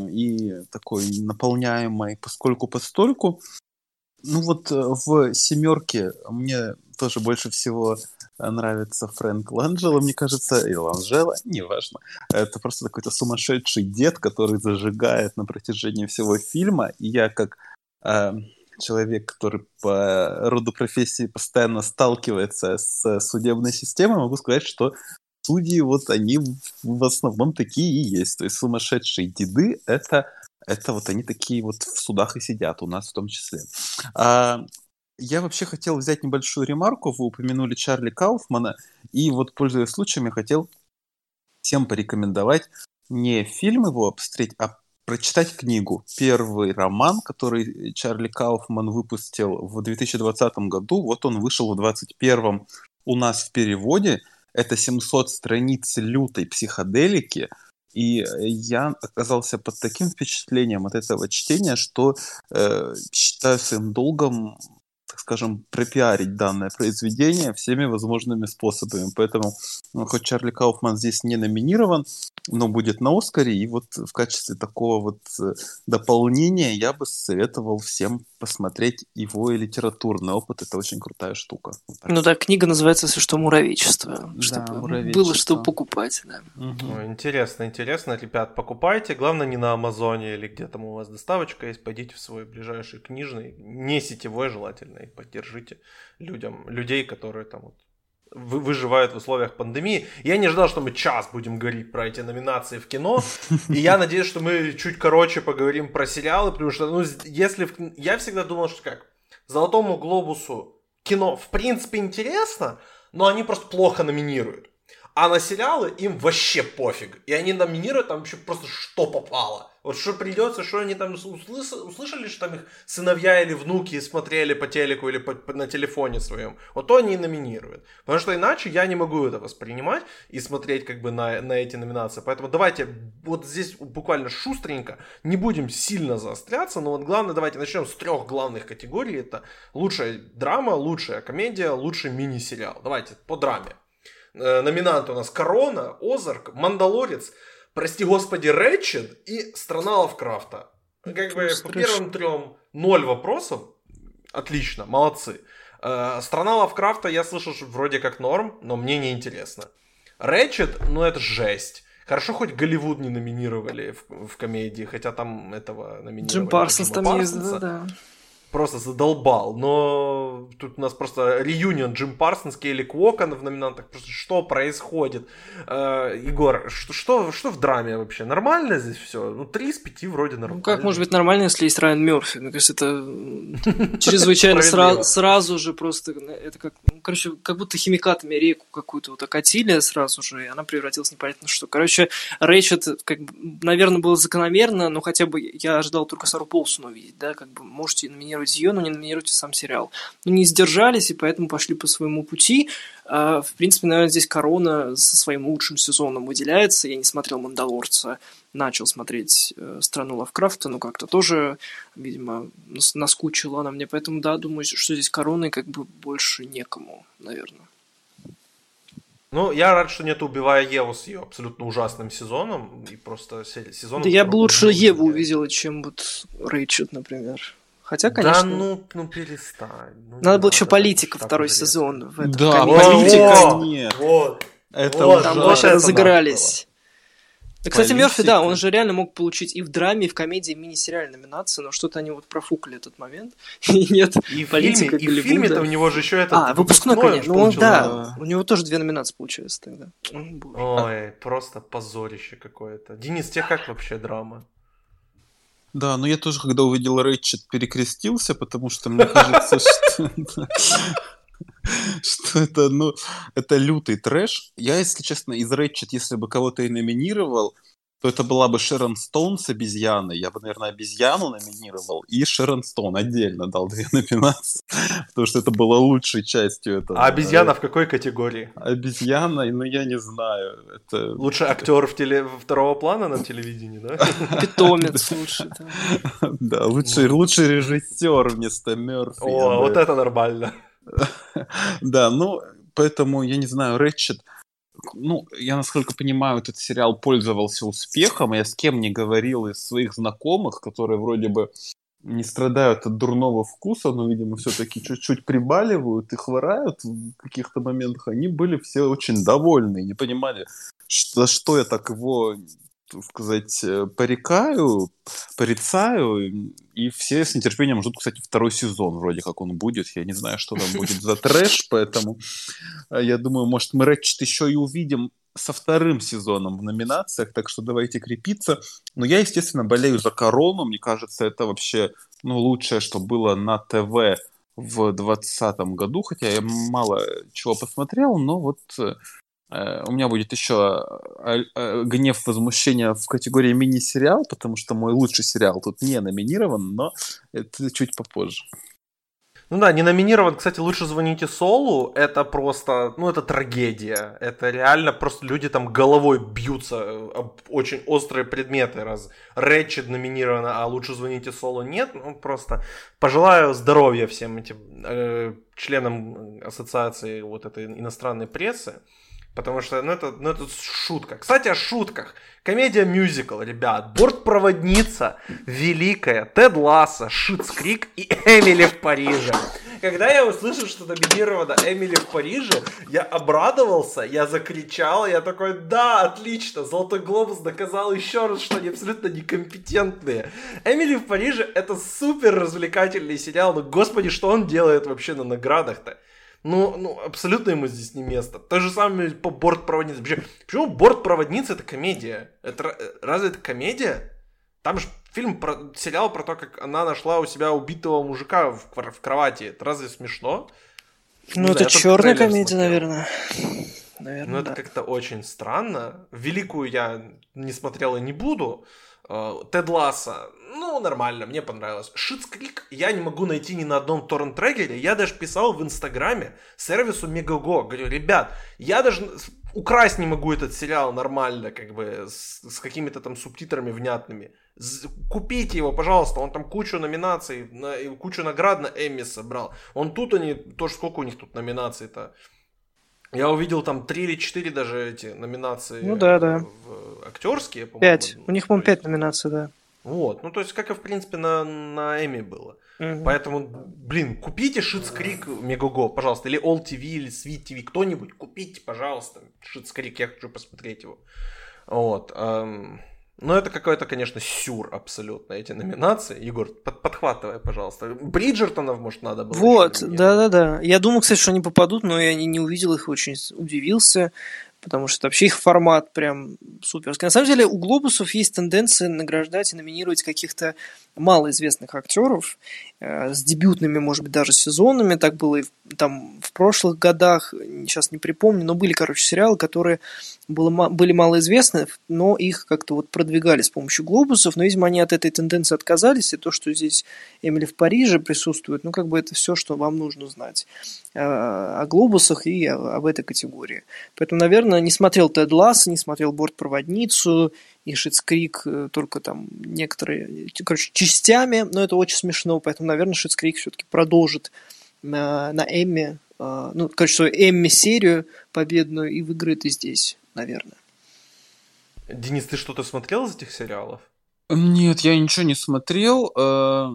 и такой наполняемой поскольку-постольку. Ну вот в «Семерке» мне тоже больше всего нравится Фрэнк Ланджело, мне кажется, и Ланджело, неважно. Это просто какой-то сумасшедший дед, который зажигает на протяжении всего фильма. И я как э, человек, который по роду профессии постоянно сталкивается с судебной системой, могу сказать, что судьи, вот они в основном такие и есть. То есть сумасшедшие деды — это... Это вот они такие вот в судах и сидят, у нас в том числе. А, я вообще хотел взять небольшую ремарку. Вы упомянули Чарли Кауфмана. И вот, пользуясь случаем, я хотел всем порекомендовать не фильм его обстрелить, а прочитать книгу. Первый роман, который Чарли Кауфман выпустил в две тысячи двадцатом году. Вот он вышел в двадцать первом у нас в переводе. Это семьсот страниц лютой психоделики. И я оказался под таким впечатлением от этого чтения, что э, считаю своим долгом, так скажем, пропиарить данное произведение всеми возможными способами. Поэтому, ну, хоть Чарли Кауфман здесь не номинирован, но будет на «Оскаре». И вот в качестве такого вот дополнения я бы советовал всем посмотреть его и литературный опыт. Это очень крутая штука. Ну да, книга называется «Все, что муравейчество». Да, чтобы муравейчество. Было что покупать. Да. Угу. Ой, интересно, интересно. Ребят, покупайте. Главное, не на Амазоне или где там у вас доставочка есть. Пойдите в свой ближайший книжный, не сетевой желательно, и поддержите людям, людей, которые там вот выживают в условиях пандемии. Я не ждал, что мы час будем говорить про эти номинации в кино, и я надеюсь, что мы чуть короче поговорим про сериалы, потому что, ну, если... В... Я всегда думал, что как, «Золотому глобусу» кино в принципе интересно, но они просто плохо номинируют. А на сериалы им вообще пофиг. И они номинируют там вообще просто что попало. Вот что придется, что они там услыс- услышали, что там их сыновья или внуки смотрели по телеку или по- по- на телефоне своем. Вот то они и номинируют. Потому что иначе я не могу это воспринимать и смотреть как бы на, на эти номинации. Поэтому давайте вот здесь буквально шустренько, не будем сильно заостряться, но вот главное, давайте начнем с трех главных категорий. Это лучшая драма, лучшая комедия, лучший мини-сериал. Давайте по драме. Номинанты у нас «Корона», «Озарк», «Мандалорец», «Прости господи, Рэтчет» и «Страна Лавкрафта». Как бы по первым трем ноль вопросов. Отлично, молодцы. «Страна Лавкрафта» я слышал, что вроде как норм, но мне не интересно. «Рэтчет», ну это жесть. Хорошо, хоть Голливуд не номинировали в, в комедии, хотя там этого номинировали. Джим Парсонс там есть, да, да. Просто задолбал, но тут у нас просто реюнион Джим Парсонс, Келли Куокон в номинантах, просто что происходит? Э, Егор, что, что, что в драме вообще? Нормально здесь все? Ну, три из пяти вроде нормально. Ну, как может быть нормально, если есть Райан Мерфи? Мне кажется, это чрезвычайно сразу же просто, это как, короче, как будто химикатами реку какую-то вот окатили сразу же, и она превратилась непонятно что. Короче, Рэйчет, наверное, было закономерно, но хотя бы я ожидал только Сару Полсон увидеть, да, как бы можете номинировать ее, но не номинируйте сам сериал. Но не сдержались, и поэтому пошли по своему пути. В принципе, наверное, здесь «Корона» со своим лучшим сезоном выделяется. Я не смотрел «Мандалорца», начал смотреть «Страну Лавкрафта», но как-то тоже, видимо, наскучила она мне. Поэтому, да, думаю, что здесь «Короны» как бы больше некому, наверное. Ну, я рад, что нету «Убивая Еву» с ее абсолютно ужасным сезоном. И просто сезоном... Да я бы лучше Еву увидела, чем вот Рэйчет, например. Хотя, конечно... Да ну, ну перестань. Ну, надо было еще «Политика» второй сезон. В этом. Да, «Политика». Нет. Вот. Это вот, там вообще разыгрались. Да, кстати, Мерфи, да, он же реально мог получить и в драме, и в комедии, и в мини-сериальной номинации, но что-то они вот профукали этот момент. И нет, и «Политика», и в фильме-то у него же еще этот... А, «Выпускной», конечно. Ну, да, у него тоже две номинации получились тогда. Ой, просто позорище какое-то. Денис, тебе как вообще драма? Да, но я тоже, когда увидел Рэтчет, перекрестился, потому что мне кажется, что это, ну, это лютый трэш. Я, если честно, из Рэтчет, если бы кого-то и номинировал, то это была бы Шерон Стоун с «Обезьяной». Я бы, наверное, «Обезьяну» номинировал, и Шерон Стоун отдельно дал две номинации, потому что это была лучшей частью этого. А «Обезьяна» в какой категории? «Обезьяна», ну я не знаю. Это... Лучший актер в теле... второго плана на телевидении, да? Питомец лучше. Да, лучший режиссер вместо Мёрфи. О, вот это нормально. Да, ну, поэтому, я не знаю, Рэтчет... ну, я, насколько понимаю, этот сериал пользовался успехом. Я с кем не говорил из своих знакомых, которые вроде бы не страдают от дурного вкуса, но, видимо, все-таки чуть-чуть прибаливают и хворают в каких-то моментах. Они были все очень довольны и не понимали, за что я так его, так сказать, порекаю, порицаю. И все с нетерпением ждут, кстати, второй сезон, вроде как он будет. Я не знаю, что там будет за трэш, поэтому я думаю, может, мы Рэтчет еще и увидим со вторым сезоном в номинациях, так что давайте крепиться. Но я, естественно, болею за Корону. Мне кажется, это вообще, ну, лучшее, что было на ТВ в двадцатом году, хотя я мало чего посмотрел, но вот э, у меня будет еще э, э, гнев возмущения в категории мини-сериал, потому что мой лучший сериал тут не номинирован, но это чуть попозже. Ну да, не номинирован, кстати, «Лучше звоните Солу», это просто, ну это трагедия, это реально просто люди там головой бьются об очень острые предметы, раз Рэтчет номинировано, а «Лучше звоните Солу» нет, ну просто пожелаю здоровья всем этим э, членам ассоциации вот этой иностранной прессы, потому что, ну это, ну это шутка. Кстати, о шутках. Комедия-мюзикл, ребят. Бортпроводница, великая, Тед Лассо, Шитс Крик и Эмили в Париже. Когда я услышал, что номинирована Эмили в Париже, я обрадовался, я закричал, я такой, да, отлично, Золотой Глобус доказал еще раз, что они абсолютно некомпетентные. Эмили в Париже это супер развлекательный сериал, но господи, что он делает вообще на наградах-то? Ну, ну, абсолютно ему здесь не место. То же самое по «Бортпроводнице». Почему, почему «Бортпроводница» — это комедия? Это, разве это комедия? Там же фильм, про, сериал про то, как она нашла у себя убитого мужика в, в кровати. Это разве смешно? Ну, ну это да, черная комедия, смотрел. наверное. наверное ну, да. Это как-то очень странно. «Великую» я не смотрел и не буду. «Тед Лассо», ну, нормально, мне понравилось. «Шитс Крик» я не могу найти ни на одном торрент-трекере. Я даже писал в Инстаграме сервису Мегаго. Говорю, ребят, я даже украсть не могу этот сериал нормально, как бы, с, с какими-то там субтитрами внятными. Купите его, пожалуйста. Он там кучу номинаций, на, кучу наград на Эмми собрал. Он тут, они, тоже сколько у них тут номинаций-то? Я увидел там три или четыре даже эти номинации. Ну да, да. В, актерские, по-моему. пять. У них, по-моему, пять номинаций, да. Вот. Ну, то есть, как и, в принципе, на, на Эмми было. Угу. Поэтому, блин, купите Шитс Крик Мегаго, пожалуйста. Или All ти ви, или Sweet ти ви. Кто-нибудь, купите, пожалуйста, Шитс Крик. Я хочу посмотреть его. Вот. Эм... Но это какой-то, конечно, сюр абсолютно, эти номинации. Егор, под, подхватывай, пожалуйста. Бриджертонов, может, надо было. Вот, да-да-да. Я думал, кстати, что они попадут, но я не, не увидел их, очень удивился, потому что вообще их формат прям суперский. На самом деле у «Глобусов» есть тенденция награждать и номинировать каких-то малоизвестных актеров э, с дебютными, может быть, даже сезонами. Так было и в, там, в прошлых годах, сейчас не припомню, но были, короче, сериалы, которые было, были малоизвестны, но их как-то вот продвигали с помощью «Глобусов». Но, видимо, они от этой тенденции отказались, и то, что здесь Эмили в Париже присутствует, ну, как бы это все, что вам нужно знать э, о «Глобусах» и о, об этой категории. Поэтому, наверное, не смотрел «Тед Ласс», не смотрел «Бортпроводницу», и «Шитс Крик» только там некоторые, короче, частями, но это очень смешно, поэтому, наверное, «Шитс Крик» все-таки продолжит на, на Эмми, э, ну, короче, свою Эмми-серию победную и выиграет и здесь, наверное. Денис, ты что-то смотрел из этих сериалов? Нет, я ничего не смотрел, э,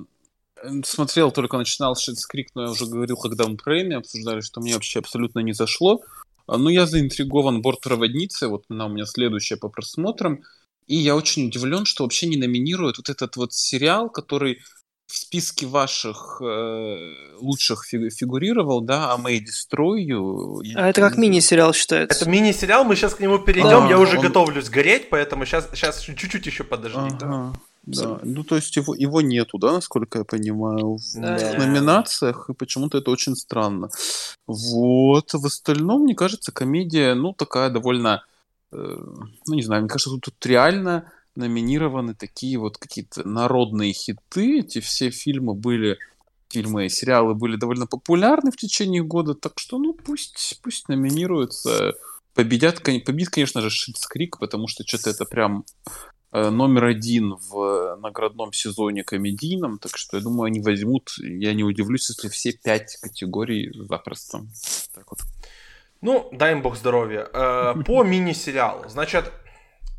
смотрел, только начинал «Шитс Крик», но я уже говорил, когда мы про Эмми обсуждали, что мне вообще абсолютно не зашло, но я заинтригован «Бортпроводницей», вот она у меня следующая по просмотрам. И я очень удивлен, что вообще не номинируют вот этот вот сериал, который в списке ваших э, лучших фигурировал, да, а мы дестрою. А это как мини-сериал считается? Это мини-сериал, мы сейчас к нему перейдем, а, я уже он... готовлюсь гореть, поэтому сейчас, сейчас чуть-чуть еще подожди. Ага, да. Да. Ну, то есть его, его нету, да, насколько я понимаю, в yeah. номинациях, и почему-то это очень странно. Вот, в остальном, мне кажется, комедия, ну, такая довольно... Ну, не знаю, мне кажется, тут, тут реально номинированы такие вот какие-то народные хиты. Эти все фильмы были, фильмы и сериалы были довольно популярны в течение года, так что, ну, пусть, пусть номинируются. Победят, победит, конечно же, «Шитс Крик», потому что что-то это прям номер один в наградном сезоне комедийном, так что, я думаю, они возьмут, я не удивлюсь, если все пять категорий запросто. Так вот. Ну, дай им бог здоровья. Э, по мини-сериалу. Значит,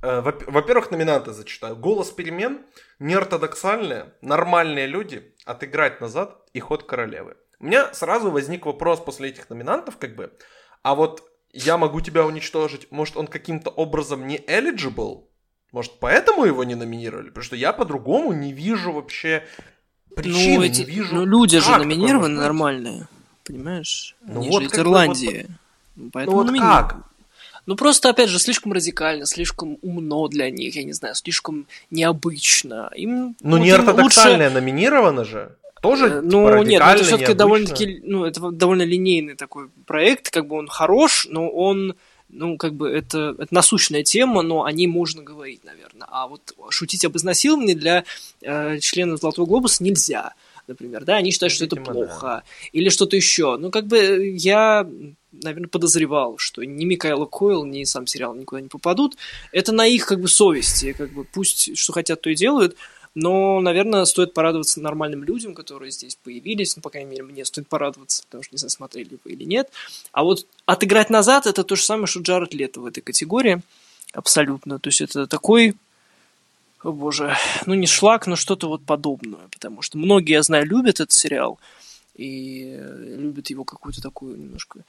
э, во-первых, номинанты зачитаю. «Голос перемен», «Неортодоксальные», «Нормальные люди», «Отыграть назад» и «Ход королевы». У меня сразу возник вопрос после этих номинантов, как бы, а вот «Я могу тебя уничтожить», может, он каким-то образом не eligible? Может, поэтому его не номинировали? Потому что я по-другому не вижу вообще причин. Ну, эти, не вижу... ну люди же номинированы нормальные, понимаешь? Ну, они вот же из Ирландии. Вот... Поэтому ну, вот номинированы. Как? Ну, просто, опять же, слишком радикально, слишком умно для них, я не знаю, слишком необычно. Им, ну, вот неортодоксальное лучше... номинировано же. Тоже, ну, типа, радикально, нет, это все-таки довольно-таки, ну, это довольно линейный такой проект, как бы он хорош, но он... Ну, как бы, это, это насущная тема, но о ней можно говорить, наверное. А вот шутить об изнасиловании для э, членов «Золотого глобуса» нельзя, например, да? Они считают, что это плохо. Или что-то еще. Ну, как бы, я, наверное, подозревал, что ни Микаэла Койл, ни сам сериал никуда не попадут. Это на их, как бы, совести. Как бы, пусть что хотят, то и делают. Но, наверное, стоит порадоваться нормальным людям, которые здесь появились. Ну, по крайней мере, мне стоит порадоваться, потому что не знаю, смотрели вы или нет. А вот «Отыграть назад» — это то же самое, что Джаред Лето в этой категории. Абсолютно. То есть это такой, о боже, ну не шлак, но что-то вот подобное. Потому что многие, я знаю, любят этот сериал. И любят его какую-то такую немножко,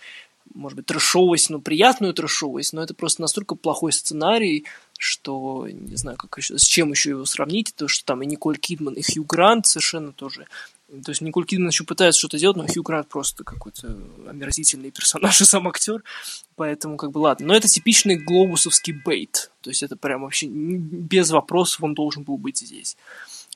может быть, трэшовость, ну, приятную трэшовость, но это просто настолько плохой сценарий, что, не знаю, как еще, с чем еще его сравнить, то, что там и Николь Кидман, и Хью Грант совершенно тоже. То есть Николь Кидман еще пытается что-то делать, но Хью Грант просто какой-то омерзительный персонаж и сам актер, поэтому как бы ладно. Но это типичный глобусовский бейт, то есть это прям вообще без вопросов он должен был быть здесь.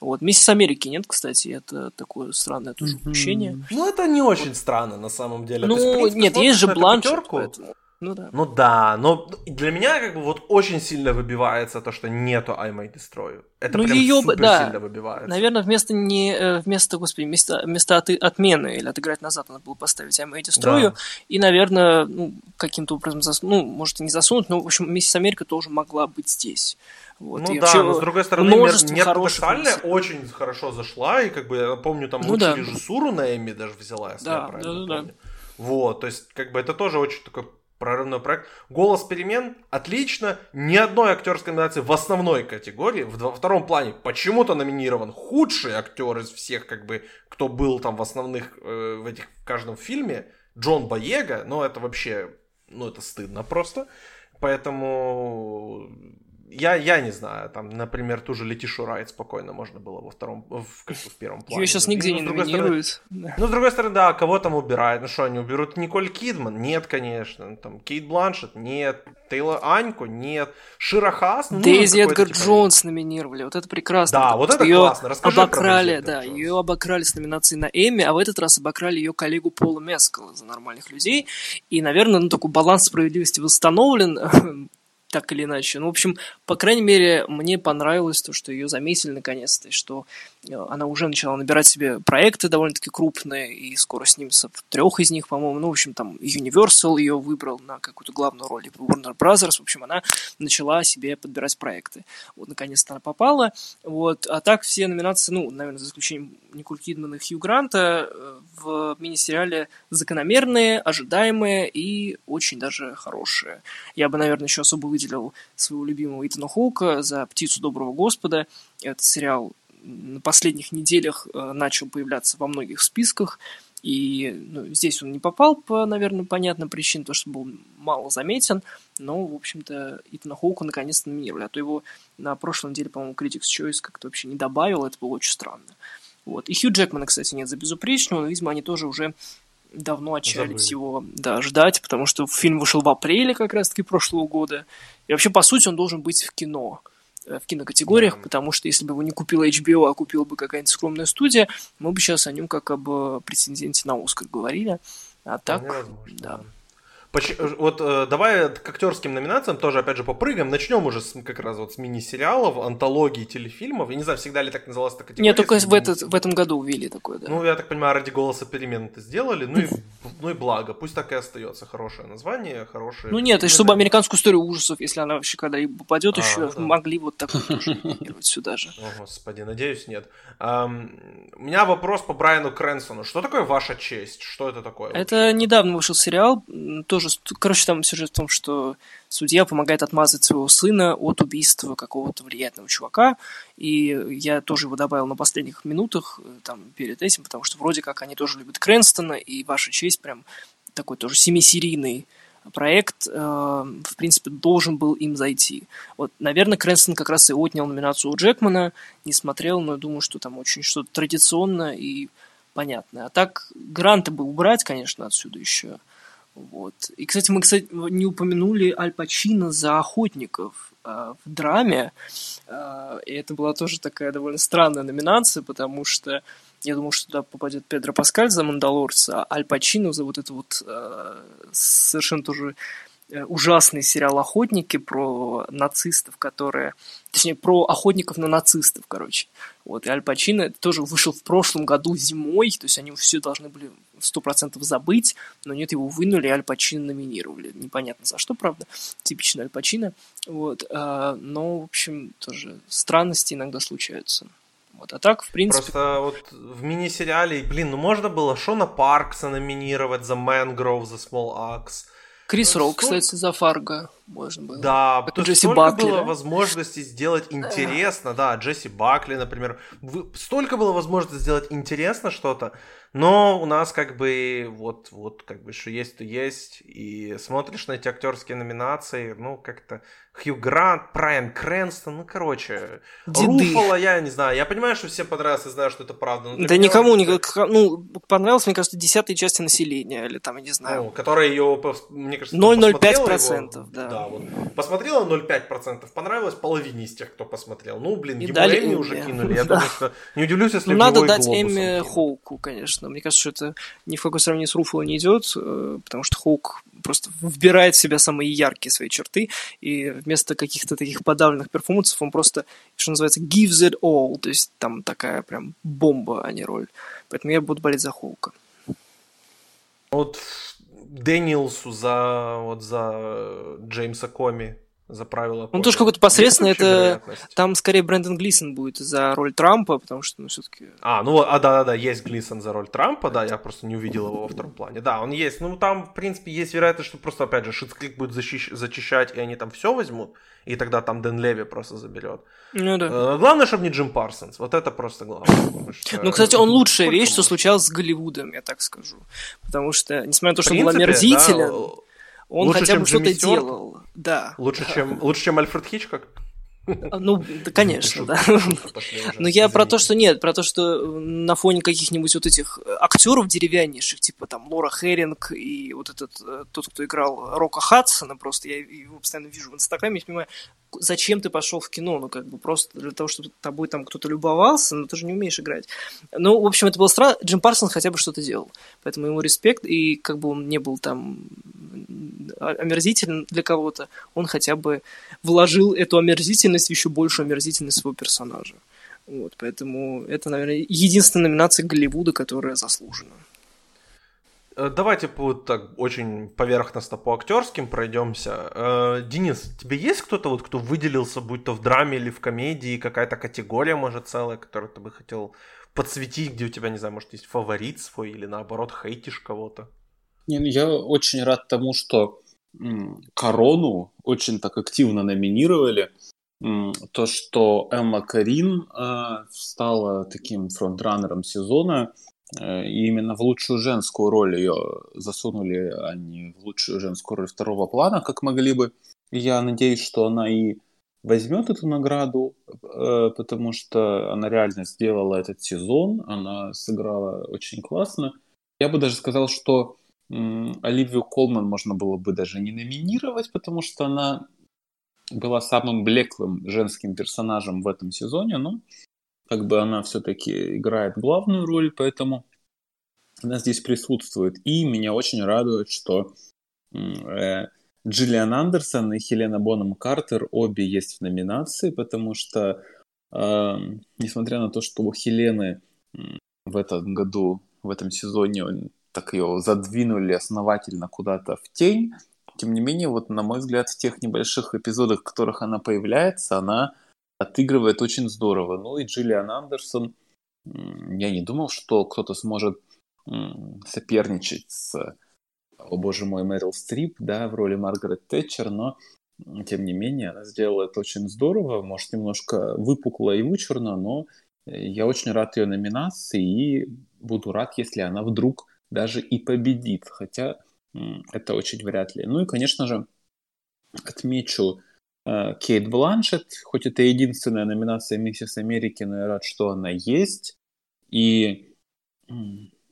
Вот. «Миссис Америки» нет, кстати, это такое странное тоже упущение. Mm-hmm. Ну, это не очень вот. странно, на самом деле. Ну, есть, принципе, нет, есть же Бланшетт. Ну да. ну да, но для меня как бы вот очень сильно выбивается то, что нету I May Destroy You. Это ну, прям ее... супер да. сильно выбивается. Наверное, вместо, не... вместо, господи, вместо, вместо от... отмены или отыграть назад надо было поставить I May Destroy You. Да. И, наверное, ну, каким-то образом, зас... ну, может, не засунуть, но, в общем, «Миссис Америка» тоже могла быть здесь. Вот. Ну и да, вообще, но с другой стороны, неортодоксальная очень хорошо зашла, и как бы, я помню, там ну, лучшую да. режиссуру на Эмми даже взяла, если да, я правильно да, да, помню. Да. Вот, то есть, как бы, это тоже очень такой прорывной проект. «Голос перемен» отлично, ни одной актерской номинации в основной категории, в дво- втором плане почему-то номинирован худший актер из всех, как бы, кто был там в основных, э, в этих, в каждом фильме, Джон Боега, но это вообще, ну это стыдно просто, поэтому... Я, я не знаю, там, например, ту же Летишу Райт спокойно можно было во втором, в, в первом плане. Ее сейчас нигде ну, не номинируют. Стороны, ну, с другой стороны, да, кого там убирают? Ну что, они уберут Николь Кидман? Нет, конечно. Там Кейт Бланшетт? Нет. Тейлор Аньку? Нет. Шира Хас? Ну, Дейзи Эдгар типа... Джонс номинировали. Вот это прекрасно. Да, вот это ее классно. Расскажи обокрали, про да, ее обокрали с номинацией на Эмми, а в этот раз обокрали ее коллегу Пола Мескала за «Нормальных людей». И, наверное, ну, такой баланс справедливости восстановлен. Так или иначе. Ну, в общем, по крайней мере, мне понравилось то, что ее заметили наконец-то, и что она уже начала набирать себе проекты довольно-таки крупные, и скоро снимется в трех из них, по-моему. Ну, в общем, там Universal ее выбрал на какую-то главную роль, Warner Brothers. В общем, она начала себе подбирать проекты. Вот, наконец-то она попала. Вот. А так все номинации, ну, наверное, за исключением Николь Кидман и Хью Гранта, в мини-сериале закономерные, ожидаемые и очень даже хорошие. Я бы, наверное, еще особо выделил выделил своего любимого Итана Хоука за «Птицу доброго Господа». Этот сериал на последних неделях начал появляться во многих списках, и ну, здесь он не попал по, наверное, понятным причинам, потому что был мало заметен, но, в общем-то, Итана Хоука наконец-то номинировали, а то его на прошлой неделе, по-моему, Critics' Choice как-то вообще не добавил, это было очень странно. Вот. И Хью Джекмана, кстати, нет за «Безупречного», но, видимо, они тоже уже давно отчаялись его да, ждать, потому что фильм вышел в апреле как раз-таки прошлого года. И вообще, по сути, он должен быть в кино, в кинокатегориях, mm-hmm. потому что если бы его не купила эйч би о, а купила бы какая-нибудь скромная студия, мы бы сейчас о нем как об претенденте на «Оскар» говорили. А так, невозможно. Да. Поч- вот э, давай к актерским номинациям тоже, опять же, попрыгаем. Начнем уже с, как раз вот с мини-сериалов, антологии телефильмов. Я не знаю, всегда ли так называлась эта категория. Нет, только в, этот, в этом году увели такое, да. Ну, я так понимаю, ради «Голоса перемен» это сделали. Ну и, ну и благо, пусть так и остается. Хорошее название, хорошее... Ну нет, и чтобы «Американскую историю ужасов», если она вообще когда-либо попадет, а, еще да. могли вот так вот тоже номинировать сюда же. О, господи, надеюсь, нет. У меня вопрос по Брайану Крэнстону. Что такое «Ваша честь»? Что это такое? Это недавно вышел сериал, тоже тоже... Короче, там сюжет в том, что судья помогает отмазать своего сына от убийства какого-то влиятельного чувака. И я тоже его добавил на последних минутах там, перед этим, потому что вроде как они тоже любят Крэнстона, и ваша честь прям такой тоже семисерийный проект, э, в принципе, должен был им зайти. Вот, наверное, Крэнстон как раз и отнял номинацию у Джекмана, не смотрел, но думаю, что там очень что-то традиционное и понятное. А так, гранты бы убрать, конечно, отсюда еще. Вот. И, кстати, мы, кстати, не упомянули Аль Пачино за «Охотников» э, в драме. Э, и это была тоже такая довольно странная номинация, потому что я думал, что туда попадет Педро Паскаль за «Мандалорца», а Аль Пачино за вот этот вот э, совершенно тоже ужасный сериал «Охотники» про нацистов, которые... Точнее, про охотников на нацистов, короче. Вот, и Аль Пачино тоже вышел в прошлом году зимой, то есть они все должны были сто процентов забыть, но нет, его вынули, и Аль Пачино номинировали. Непонятно за что, правда, типично Аль Пачино. Вот, э, но, в общем, тоже странности иногда случаются. Вот, а так, в принципе... Просто вот в мини-сериале, блин, ну можно было Шона Паркса номинировать за Мэнгроув, за Small Axe. Крис ну, Роук, столько... кстати, за Фарго можно было. Да, потому что столько Бакли, было да? возможностей сделать интересно, да, Джесси Бакли, например. Вы... Столько было возможностей сделать интересно что-то, но у нас как бы вот, вот, как бы, что есть, то есть, и смотришь на эти актерские номинации, ну, как-то Хью Грант, Брайан Крэнстон, ну, короче, Руффало, я не знаю, я понимаю, что всем понравилось, я знаю, что это правда. Да меня, никому не... Как... Ну, понравилось, мне кажется, десятой части населения, или там, я не знаю. Ну, которая ее, мне кажется, ноль целых пять десятых процента, да. Да, вот. Посмотрела ноль целых пять десятых процента, понравилось половине из тех, кто посмотрел. Ну, блин, и ему Эмми уже кинули, я да. думаю, что не удивлюсь, если ну, бы его и глобусом надо дать Эмми Хоуку, конечно. Мне кажется, что это ни в какое сравнение с Руффало не идет, потому что Хоук просто вбирает в себя самые яркие свои черты, и вместо каких-то таких подавленных перформансов он просто, что называется, gives it all, то есть там такая прям бомба, а не роль. Поэтому я буду болеть за Хоука. Вот Дэниелсу за, вот за Джеймса Коми за правила. Ну, тоже какое-то посредственное, это там скорее Брэндон Глисон будет за роль Трампа, потому что, ну, все-таки... А, ну, а да-да-да, есть Глисон за роль Трампа, да, я просто не увидел его во втором плане. Да, он есть, ну, там, в принципе, есть вероятность, что просто, опять же, Шицклик будет защищ- зачищать, и они там все возьмут, и тогда там Дэн Леви просто заберет. Ну, да. Э, главное, чтобы не Джим Парсонс, вот это просто главное. Что... Ну, кстати, он лучшая вещь, что случалось с Голливудом, я так скажу, потому что, несмотря на то, что он был омерзителен... Да, он лучше, хотя бы что-то Стюарт? Делал. Да. Лучше, да. Чем, лучше, чем Альфред Хичкок? Ну, да, конечно, да. Но я про то, что нет, про то, что на фоне каких-нибудь вот этих актеров деревяннейших, типа там Лора Херринг и вот этот, тот, кто играл Рока Хадсона, просто я его постоянно вижу в Инстаграме, я понимаю, зачем ты пошел в кино, ну, как бы просто для того, чтобы тобой там кто-то любовался, но ты же не умеешь играть. Ну, в общем, это было странно, Джим Парсон хотя бы что-то делал, поэтому ему респект, и как бы он не был там омерзителен для кого-то, он хотя бы вложил эту омерзительность в еще большую омерзительность своего персонажа. Вот, поэтому это, наверное, единственная номинация Голливуда, которая заслужена. Давайте вот так очень поверхностно по актерским пройдемся. Денис, тебе есть кто-то, вот, кто выделился, будь то в драме или в комедии, какая-то категория, может, целая, которую ты бы хотел подсветить, где у тебя, не знаю, может, есть фаворит свой или, наоборот, хейтишь кого-то? Не, ну я очень рад тому, что м, Корону очень так активно номинировали. М, то, что Эмма Коррин э, стала таким фронтранером сезона, э, и именно в лучшую женскую роль ее засунули, а не в лучшую женскую роль второго плана, как могли бы. Я надеюсь, что она и возьмет эту награду, э, потому что она реально сделала этот сезон, она сыграла очень классно. Я бы даже сказал, что Оливию Колман можно было бы даже не номинировать, потому что она была самым блеклым женским персонажем в этом сезоне, но как бы она все-таки играет главную роль, поэтому она здесь присутствует. И меня очень радует, что э, Джиллиан Андерсон и Хелена Бонем Картер обе есть в номинации, потому что, э, несмотря на то, что у Хелены в этом году, в этом сезоне он так ее задвинули основательно куда-то в тень. Тем не менее, вот, на мой взгляд, в тех небольших эпизодах, в которых она появляется, она отыгрывает очень здорово. Ну и Джиллиан Андерсон, я не думал, что кто-то сможет соперничать с о боже мой, Мэрил Стрип, да, в роли Маргарет Тэтчер, но тем не менее она сделала это очень здорово, может, немножко выпукло и вычурно, но я очень рад ее номинации и буду рад, если она вдруг даже и победит, хотя это очень вряд ли. Ну и, конечно же, отмечу Кейт Бланшетт, хоть это единственная номинация «Миссис Америки», но я рад, что она есть, и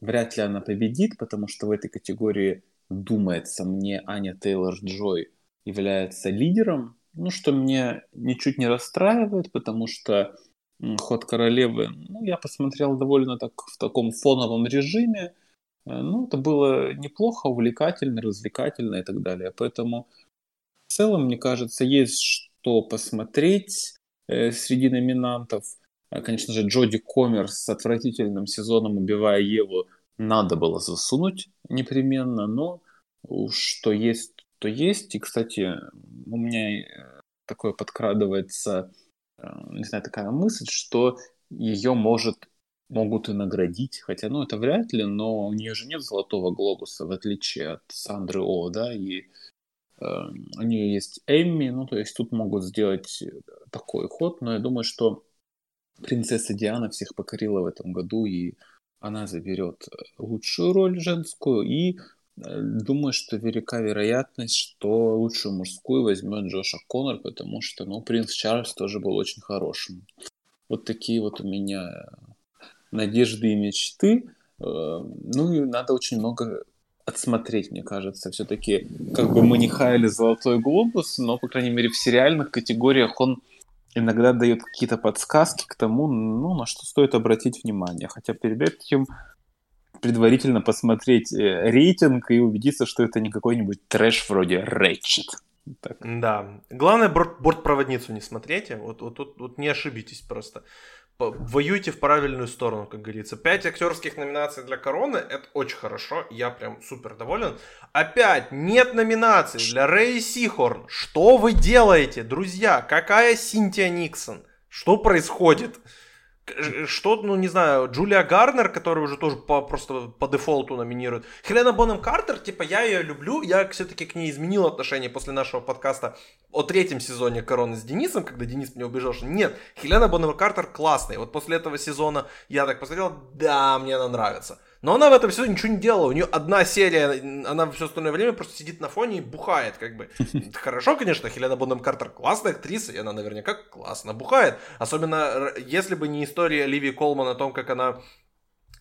вряд ли она победит, потому что в этой категории, думается мне, Аня Тейлор-Джой является лидером, ну, что меня ничуть не расстраивает, потому что «Ход королевы», ну, я посмотрел довольно так в таком фоновом режиме, ну, это было неплохо, увлекательно, развлекательно и так далее, поэтому в целом, мне кажется, есть что посмотреть э, среди номинантов. Конечно же, Джоди Коммерс с отвратительным сезоном «Убивая Еву» надо было засунуть непременно, но что есть, то есть. И, кстати, у меня такое подкрадывается, не знаю, такая мысль, что ее может, могут и наградить, хотя, ну, это вряд ли, но у нее же нет «Золотого глобуса», в отличие от Сандры О, да, и у нее есть Эмми, ну, то есть тут могут сделать такой ход, но я думаю, что принцесса Диана всех покорила в этом году, и она заберет лучшую роль женскую, и думаю, что велика вероятность, что лучшую мужскую возьмет Джоша Коннор, потому что, ну, принц Чарльз тоже был очень хорошим. Вот такие вот у меня надежды и мечты. Ну, и надо очень много отсмотреть, мне кажется, все-таки, как бы мы не хаяли «Золотой глобус», но, по крайней мере, в сериальных категориях он иногда дает какие-то подсказки к тому, ну, на что стоит обратить внимание. Хотя перед этим предварительно посмотреть рейтинг и убедиться, что это не какой-нибудь трэш вроде «Рэтчет». Так. Да. Главное, борт- бортпроводницу не смотрите, вот, вот, вот, вот не ошибитесь просто. Воюйте в правильную сторону, как говорится. Пять актерских номинаций для «Короны» — это очень хорошо, я прям супер доволен. Опять нет номинаций для Рэй Сихорн. Что вы делаете, друзья? Какая Синтия Никсон? Что происходит? Что, ну не знаю, Джулия Гарнер, которая уже тоже по, просто по дефолту номинирует. Хелена Бонем Картер, типа, я ее люблю, я все-таки к ней изменил отношение после нашего подкаста о третьем сезоне «Короны» с Денисом, когда Денис меня убежал, что нет, Хелена Бонем Картер классная. Вот после этого сезона я так посмотрел, да, мне она нравится. Но она в этом сезоне ничего не делала, у нее одна серия, она все остальное время просто сидит на фоне и бухает, как бы. Хорошо, конечно, Хелена Бонем Картер классная актриса, и она наверняка классно бухает. Особенно, если бы не история Оливии Колман о том, как она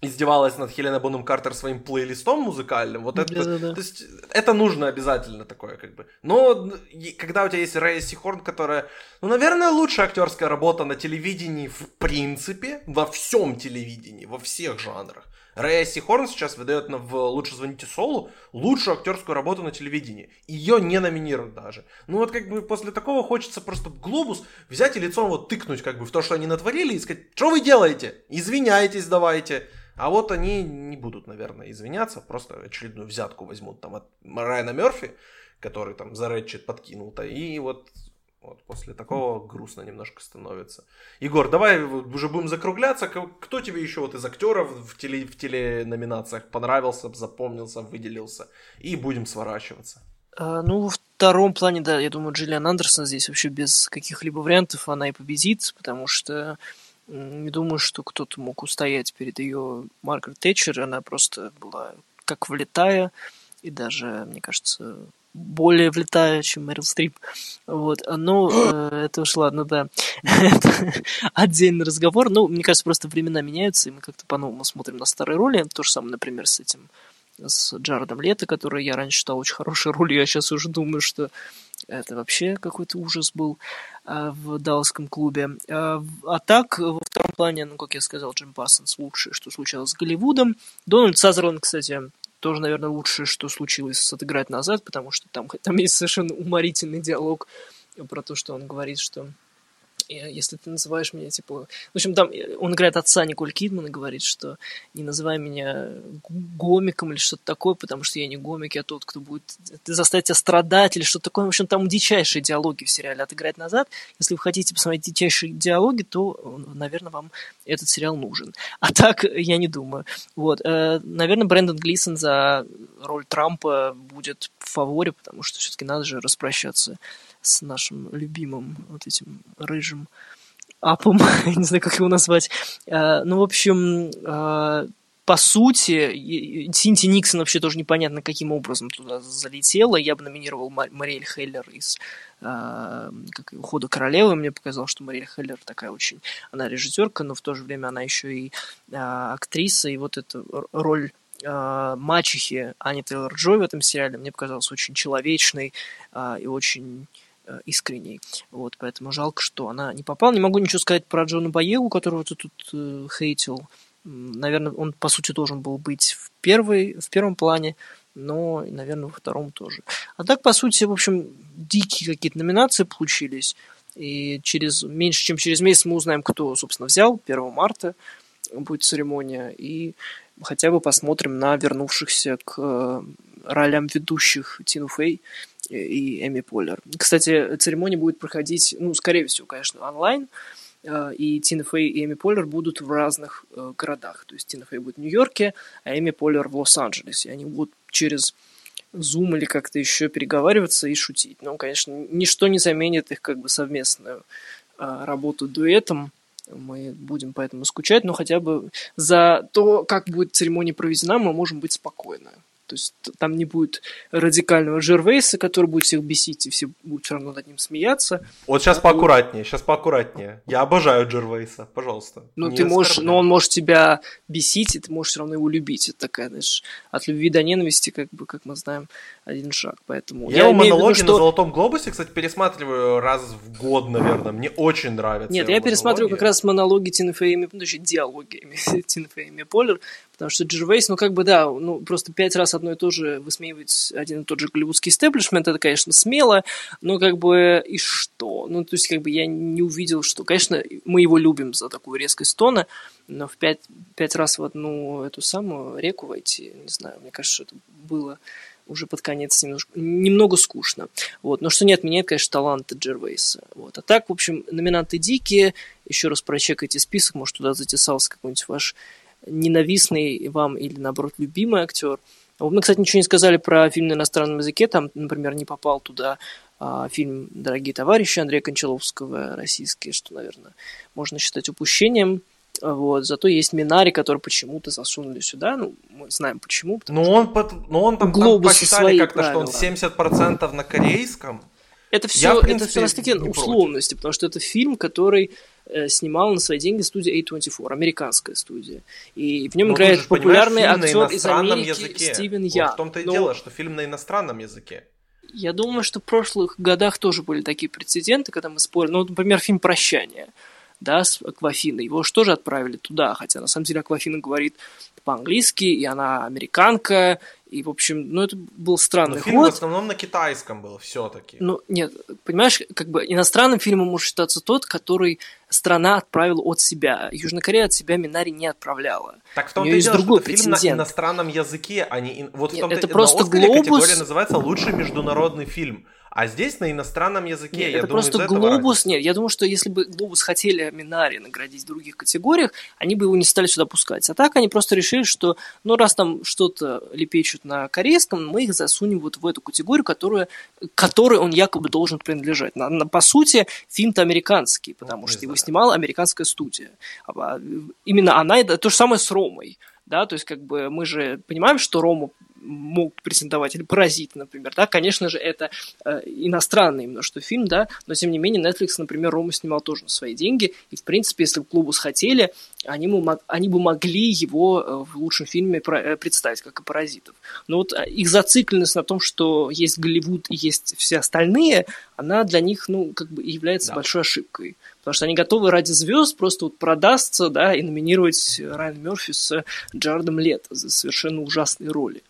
издевалась над Хеленой Бонем Картер своим плейлистом музыкальным. Вот это, да-да-да. То есть, это нужно обязательно такое, как бы. Но когда у тебя есть Рэй Сихорн, которая, ну, наверное, лучшая актерская работа на телевидении в принципе, во всем телевидении, во всех жанрах. Рэй Сихорн сейчас выдает в «Лучше звоните Солу» лучшую актерскую работу на телевидении. Ее не номинируют даже. Ну вот как бы после такого хочется просто глобус взять и лицом вот тыкнуть как бы в то, что они натворили, и сказать, что вы делаете? Извиняйтесь давайте. А вот они не будут, наверное, извиняться, просто очередную взятку возьмут там от Райана Мерфи, который там за Рэтчет подкинул-то, и вот, вот после такого грустно немножко становится. Егор, давай уже будем закругляться, кто тебе еще вот из актеров в, теле, в теленоминациях понравился, запомнился, выделился, и будем сворачиваться. А, ну, во втором плане, да, я думаю, Джиллиан Андерсон здесь вообще без каких-либо вариантов, она и победит, потому что не думаю, что кто-то мог устоять перед ее Маргарет Тэтчер. Она просто была как влетая, и даже, мне кажется, более влетая, чем Мэрил Стрип. Вот. Ну, э, это уж ладно, да. Это отдельный разговор. Ну, мне кажется, просто времена меняются, и мы как-то по-новому смотрим на старые роли. То же самое, например, с этим, с Джаредом Лето, который я раньше считал очень хорошей ролью, я сейчас уже думаю, что это вообще какой-то ужас был а, в Далласском клубе. А, а так, во втором плане, ну, как я сказал, Джим Парсонс лучшее, что случалось с Голливудом. Дональд Сазерленд, кстати, тоже, наверное, лучшее, что случилось с «Отыграть назад», потому что там, там есть совершенно уморительный диалог про то, что он говорит, что если ты называешь меня, типа... В общем, там он играет отца Николь Кидман и говорит, что не называй меня гомиком или что-то такое, потому что я не гомик, я тот, кто будет заставить тебя страдать или что-то такое. В общем, там дичайшие диалоги в сериале «Отыграть назад». Если вы хотите посмотреть дичайшие диалоги, то, наверное, вам этот сериал нужен. А так, я не думаю. Вот. Наверное, Брэндон Глисон за роль Трампа будет в фаворе, потому что все-таки надо же распрощаться с нашим любимым вот этим рыжим апом, не знаю, как его назвать. Ну, в общем, по сути, Синтия Никсон вообще тоже непонятно, каким образом туда залетела. Я бы номинировал Мариэль Хеллер из как, «Ухода королевы». Мне показалось, что Мариэль Хеллер такая очень... Она режиссерка, но в то же время она еще и актриса, и вот эта роль... мачехи Ани Тейлор-Джой в этом сериале мне показалось очень человечной а, и очень а, искренней. Вот, поэтому жалко, что она не попала. Не могу ничего сказать про Джона Боегу, которого ты тут э, хейтил. Наверное, он, по сути, должен был быть в, первой, в первом плане, но, наверное, во втором тоже. А так, по сути, в общем, дикие какие-то номинации получились. И через, меньше, чем через месяц мы узнаем, кто, собственно, взял. первого марта будет церемония. И хотя бы посмотрим на вернувшихся к ролям ведущих Тину Фэй и Эми Поллер. Кстати, церемония будет проходить, ну, скорее всего, конечно, онлайн, и Тина Фэй и Эми Поллер будут в разных городах. То есть Тина Фэй будет в Нью-Йорке, а Эми Поллер в Лос-Анджелесе. Они будут через Zoom или как-то еще переговариваться и шутить. Но, конечно, ничто не заменит их как бы совместную работу дуэтом. Мы будем поэтому скучать, но хотя бы за то, как будет церемония проведена, мы можем быть спокойны. То есть там не будет радикального Жервейса, который будет всех бесить, и все будут все равно над ним смеяться. Вот сейчас а поаккуратнее, будет... сейчас поаккуратнее. Я обожаю Жервейса, пожалуйста. Ну, ты можешь, но он может тебя бесить, и ты можешь все равно его любить. Это такая, знаешь, от любви до ненависти, как бы, как мы знаем, один шаг. Поэтому я, я его монологи виду, что... на «Золотом глобусе», кстати, пересматриваю раз в год, наверное. Мне очень нравится. Нет, я монологи. пересматриваю как раз монологи Тины Фэй, ну, точнее, диалоги Тины Фэй и Эми Поллер. Потому что Джервейс, ну как бы да, ну просто пять раз одно и то же высмеивать один и тот же голливудский истеблишмент, это, конечно, смело, но как бы и что? Ну то есть как бы я не увидел, что, конечно, мы его любим за такую резкость тона, но в пять, пять раз в одну эту самую реку войти, не знаю, мне кажется, это было уже под конец немножко, немного скучно. Вот. Но что не отменяет, конечно, таланты Джервейса. Вот. А так, в общем, номинанты дикие, еще раз прочекайте список, может туда затесался какой-нибудь ваш ненавистный вам или, наоборот, любимый актер. Мы, кстати, ничего не сказали про фильм на иностранном языке. Там, например, не попал туда а, фильм «Дорогие товарищи» Андрея Кончаловского, российский, что, наверное, можно считать упущением. Вот. Зато есть «Минари», который почему-то засунули сюда. Ну, мы знаем почему. Но что... он, под... Но он там, там посчитали как-то, правила. Что он семьдесят процентов на корейском. Это все, это все настолько условности, потому что это фильм, который э, снимал на свои деньги студия эй двадцать четыре, американская студия. И в нем но играет популярный актер из Америки языке. Стивен Я. Вот в том-то и но... дело, что фильм на иностранном языке. Я думаю, что в прошлых годах тоже были такие прецеденты, когда мы спорили. Ну, например, фильм «Прощание». Да, с Аквафиной. Его же тоже отправили туда, хотя на самом деле Аквафина говорит по-английски, и она американка, и, в общем, ну, это был странный но ход. Фильм в основном на китайском был все-таки. Ну, нет, понимаешь, как бы иностранным фильмом может считаться тот, который страна отправила от себя. Южная Корея от себя «Минари» не отправляла. Так в том-то и дело, что претендент. Фильм на иностранном языке, а не... Вот нет, в том-то... это просто «Глобус». Категория называется «Лучший международный фильм». А здесь на иностранном языке, нет, я это думаю, просто «Глобус», нет, я думаю, что если бы «Глобус» хотели «Минари» наградить в других категориях, они бы его не стали сюда пускать. А так они просто решили, что, ну, раз там что-то лепечут на корейском, мы их засунем вот в эту категорию, которую, которой он якобы должен принадлежать. На, на, по сути, фильм-то американский, потому ну, что его снимала американская студия. Именно она, это то же самое с «Ромой». Да, то есть, как бы, мы же понимаем, что «Рому» мог претендовать, или «Паразит», например, да, конечно же, это э, иностранный немножко фильм, да, но, тем не менее, Netflix, например, «Рому» снимал тоже на свои деньги, и, в принципе, если бы «Глобус» хотели, они, ему, они бы могли его э, в лучшем фильме про, э, представить, как и «Паразитов». Но вот их зацикленность на том, что есть Голливуд и есть все остальные, она для них, ну, как бы, является да. большой ошибкой. Потому что они готовы ради звезд просто вот продастся, да, и номинировать Райан Мерфи с Джаредом Лето за совершенно ужасные роли.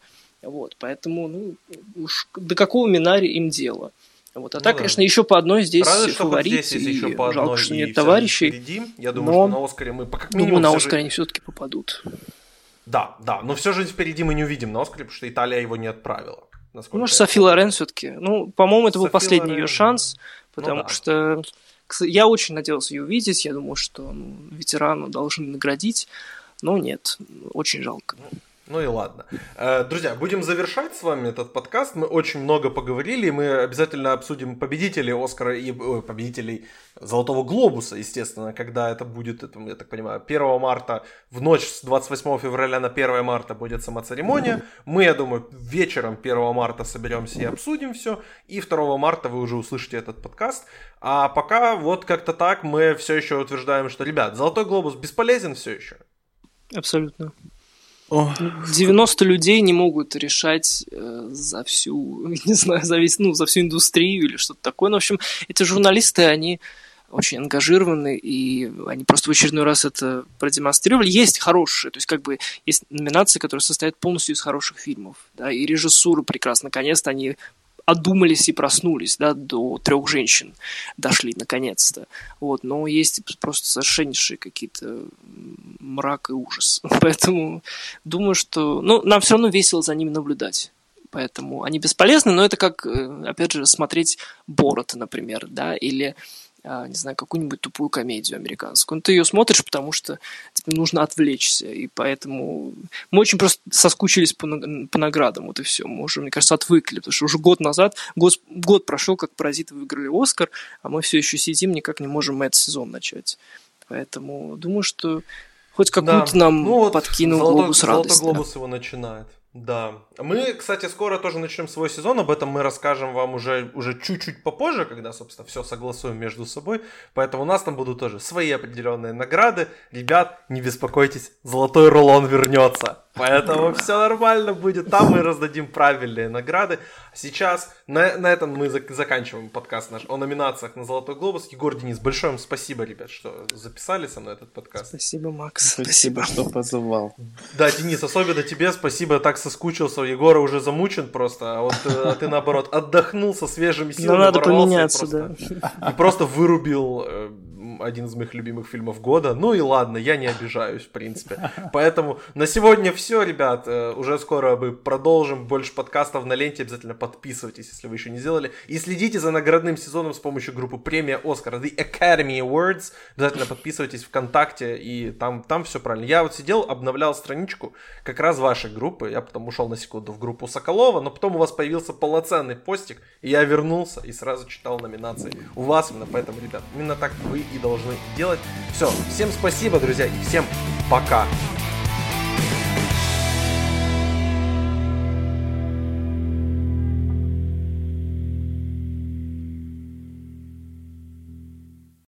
Вот, поэтому, ну, уж до какого «Минари» им дело. Вот. А ну так, да. конечно, еще по одной здесь Правда, фаворит, вот здесь и по жалко, одной, что нет товарищей, я думаю, но что на Оскаре мы как минимум на Оскаре же... они все-таки попадут. Да, да, но все же впереди мы не увидим на Оскаре, потому что Италия его не отправила. Ну, Софи Лорен все-таки. Ну, по-моему, это Софи был последний Лорен. ее шанс, потому ну, да. что я очень надеялся ее увидеть, я думал, что ну, ветерану должны наградить, но нет, очень жалко. Ну и ладно. Друзья, будем завершать с вами этот подкаст. Мы очень много поговорили. Мы обязательно обсудим победителей Оскара и ой, победителей Золотого Глобуса, естественно, когда это будет, это, я так понимаю, первого марта в ночь с двадцать восьмого февраля на первое марта будет сама церемония. Мы, я думаю, вечером первого марта соберемся и обсудим все. И второго марта вы уже услышите этот подкаст. А пока вот как-то так мы все еще утверждаем, что, ребят, Золотой Глобус бесполезен все еще. Абсолютно. девяносто людей не могут решать э, за всю, не знаю, за весь, ну, за всю индустрию или что-то такое. Но, в общем, эти журналисты, они очень ангажированы, и они просто в очередной раз это продемонстрировали. Есть хорошие, то есть как бы есть номинации, которые состоят полностью из хороших фильмов, да, и режиссура прекрасна. Наконец-то они одумались и проснулись, да, до трех женщин дошли наконец-то. Вот, но есть просто совершеннейшие какие-то мрак и ужас. Поэтому думаю, что... Ну, нам все равно весело за ними наблюдать. Поэтому они бесполезны, но это как, опять же, смотреть Бората, например, да, или, не знаю, какую-нибудь тупую комедию американскую. Но ты ее смотришь, потому что тебе нужно отвлечься, и поэтому мы очень просто соскучились по, по наградам, вот и все. Мы уже, мне кажется, отвыкли, потому что уже год назад, год, год прошел, как «Паразиты» выиграли «Оскар», а мы все еще сидим, никак не можем этот сезон начать. Поэтому думаю, что хоть какую-то да. нам ну, вот подкинул золото, «Глобус» радость. «Золотой Глобус» да. его начинает. Да. Мы, кстати, скоро тоже начнем свой сезон, об этом мы расскажем вам уже, уже чуть-чуть попозже, когда, собственно, все согласуем между собой, поэтому у нас там будут тоже свои определенные награды. Ребят, не беспокойтесь, золотой рулон вернется, поэтому все нормально будет, там мы раздадим правильные награды. Сейчас на, на этом мы заканчиваем подкаст наш о номинациях на «Золотой Глобус». Егор, Денис, большое вам спасибо, ребят, что записали со мной этот подкаст. Спасибо, Макс. Спасибо, что позвал. Да, Денис, особенно тебе спасибо, так соскучился, Егор уже замучен просто, а вот а ты, наоборот, отдохнул со свежими силами. Ну, надо поменяться, просто, да. И просто вырубил один из моих любимых фильмов года. Ну и ладно, я не обижаюсь, в принципе. Поэтому на сегодня все, ребят. Уже скоро мы продолжим. Больше подкастов на ленте. Обязательно подписывайтесь, если вы еще не сделали. И следите за наградным сезоном с помощью группы «Премия Оскар», The Academy Awards. Обязательно подписывайтесь ВКонтакте, и там, там все правильно. Я вот сидел, обновлял страничку как раз вашей группы. Я потом ушел на секунду в группу Соколова, но потом у вас появился полноценный постик, и я вернулся и сразу читал номинации. У вас именно поэтому, ребят, именно так вы и должны делать. Все, всем спасибо, друзья, и всем пока!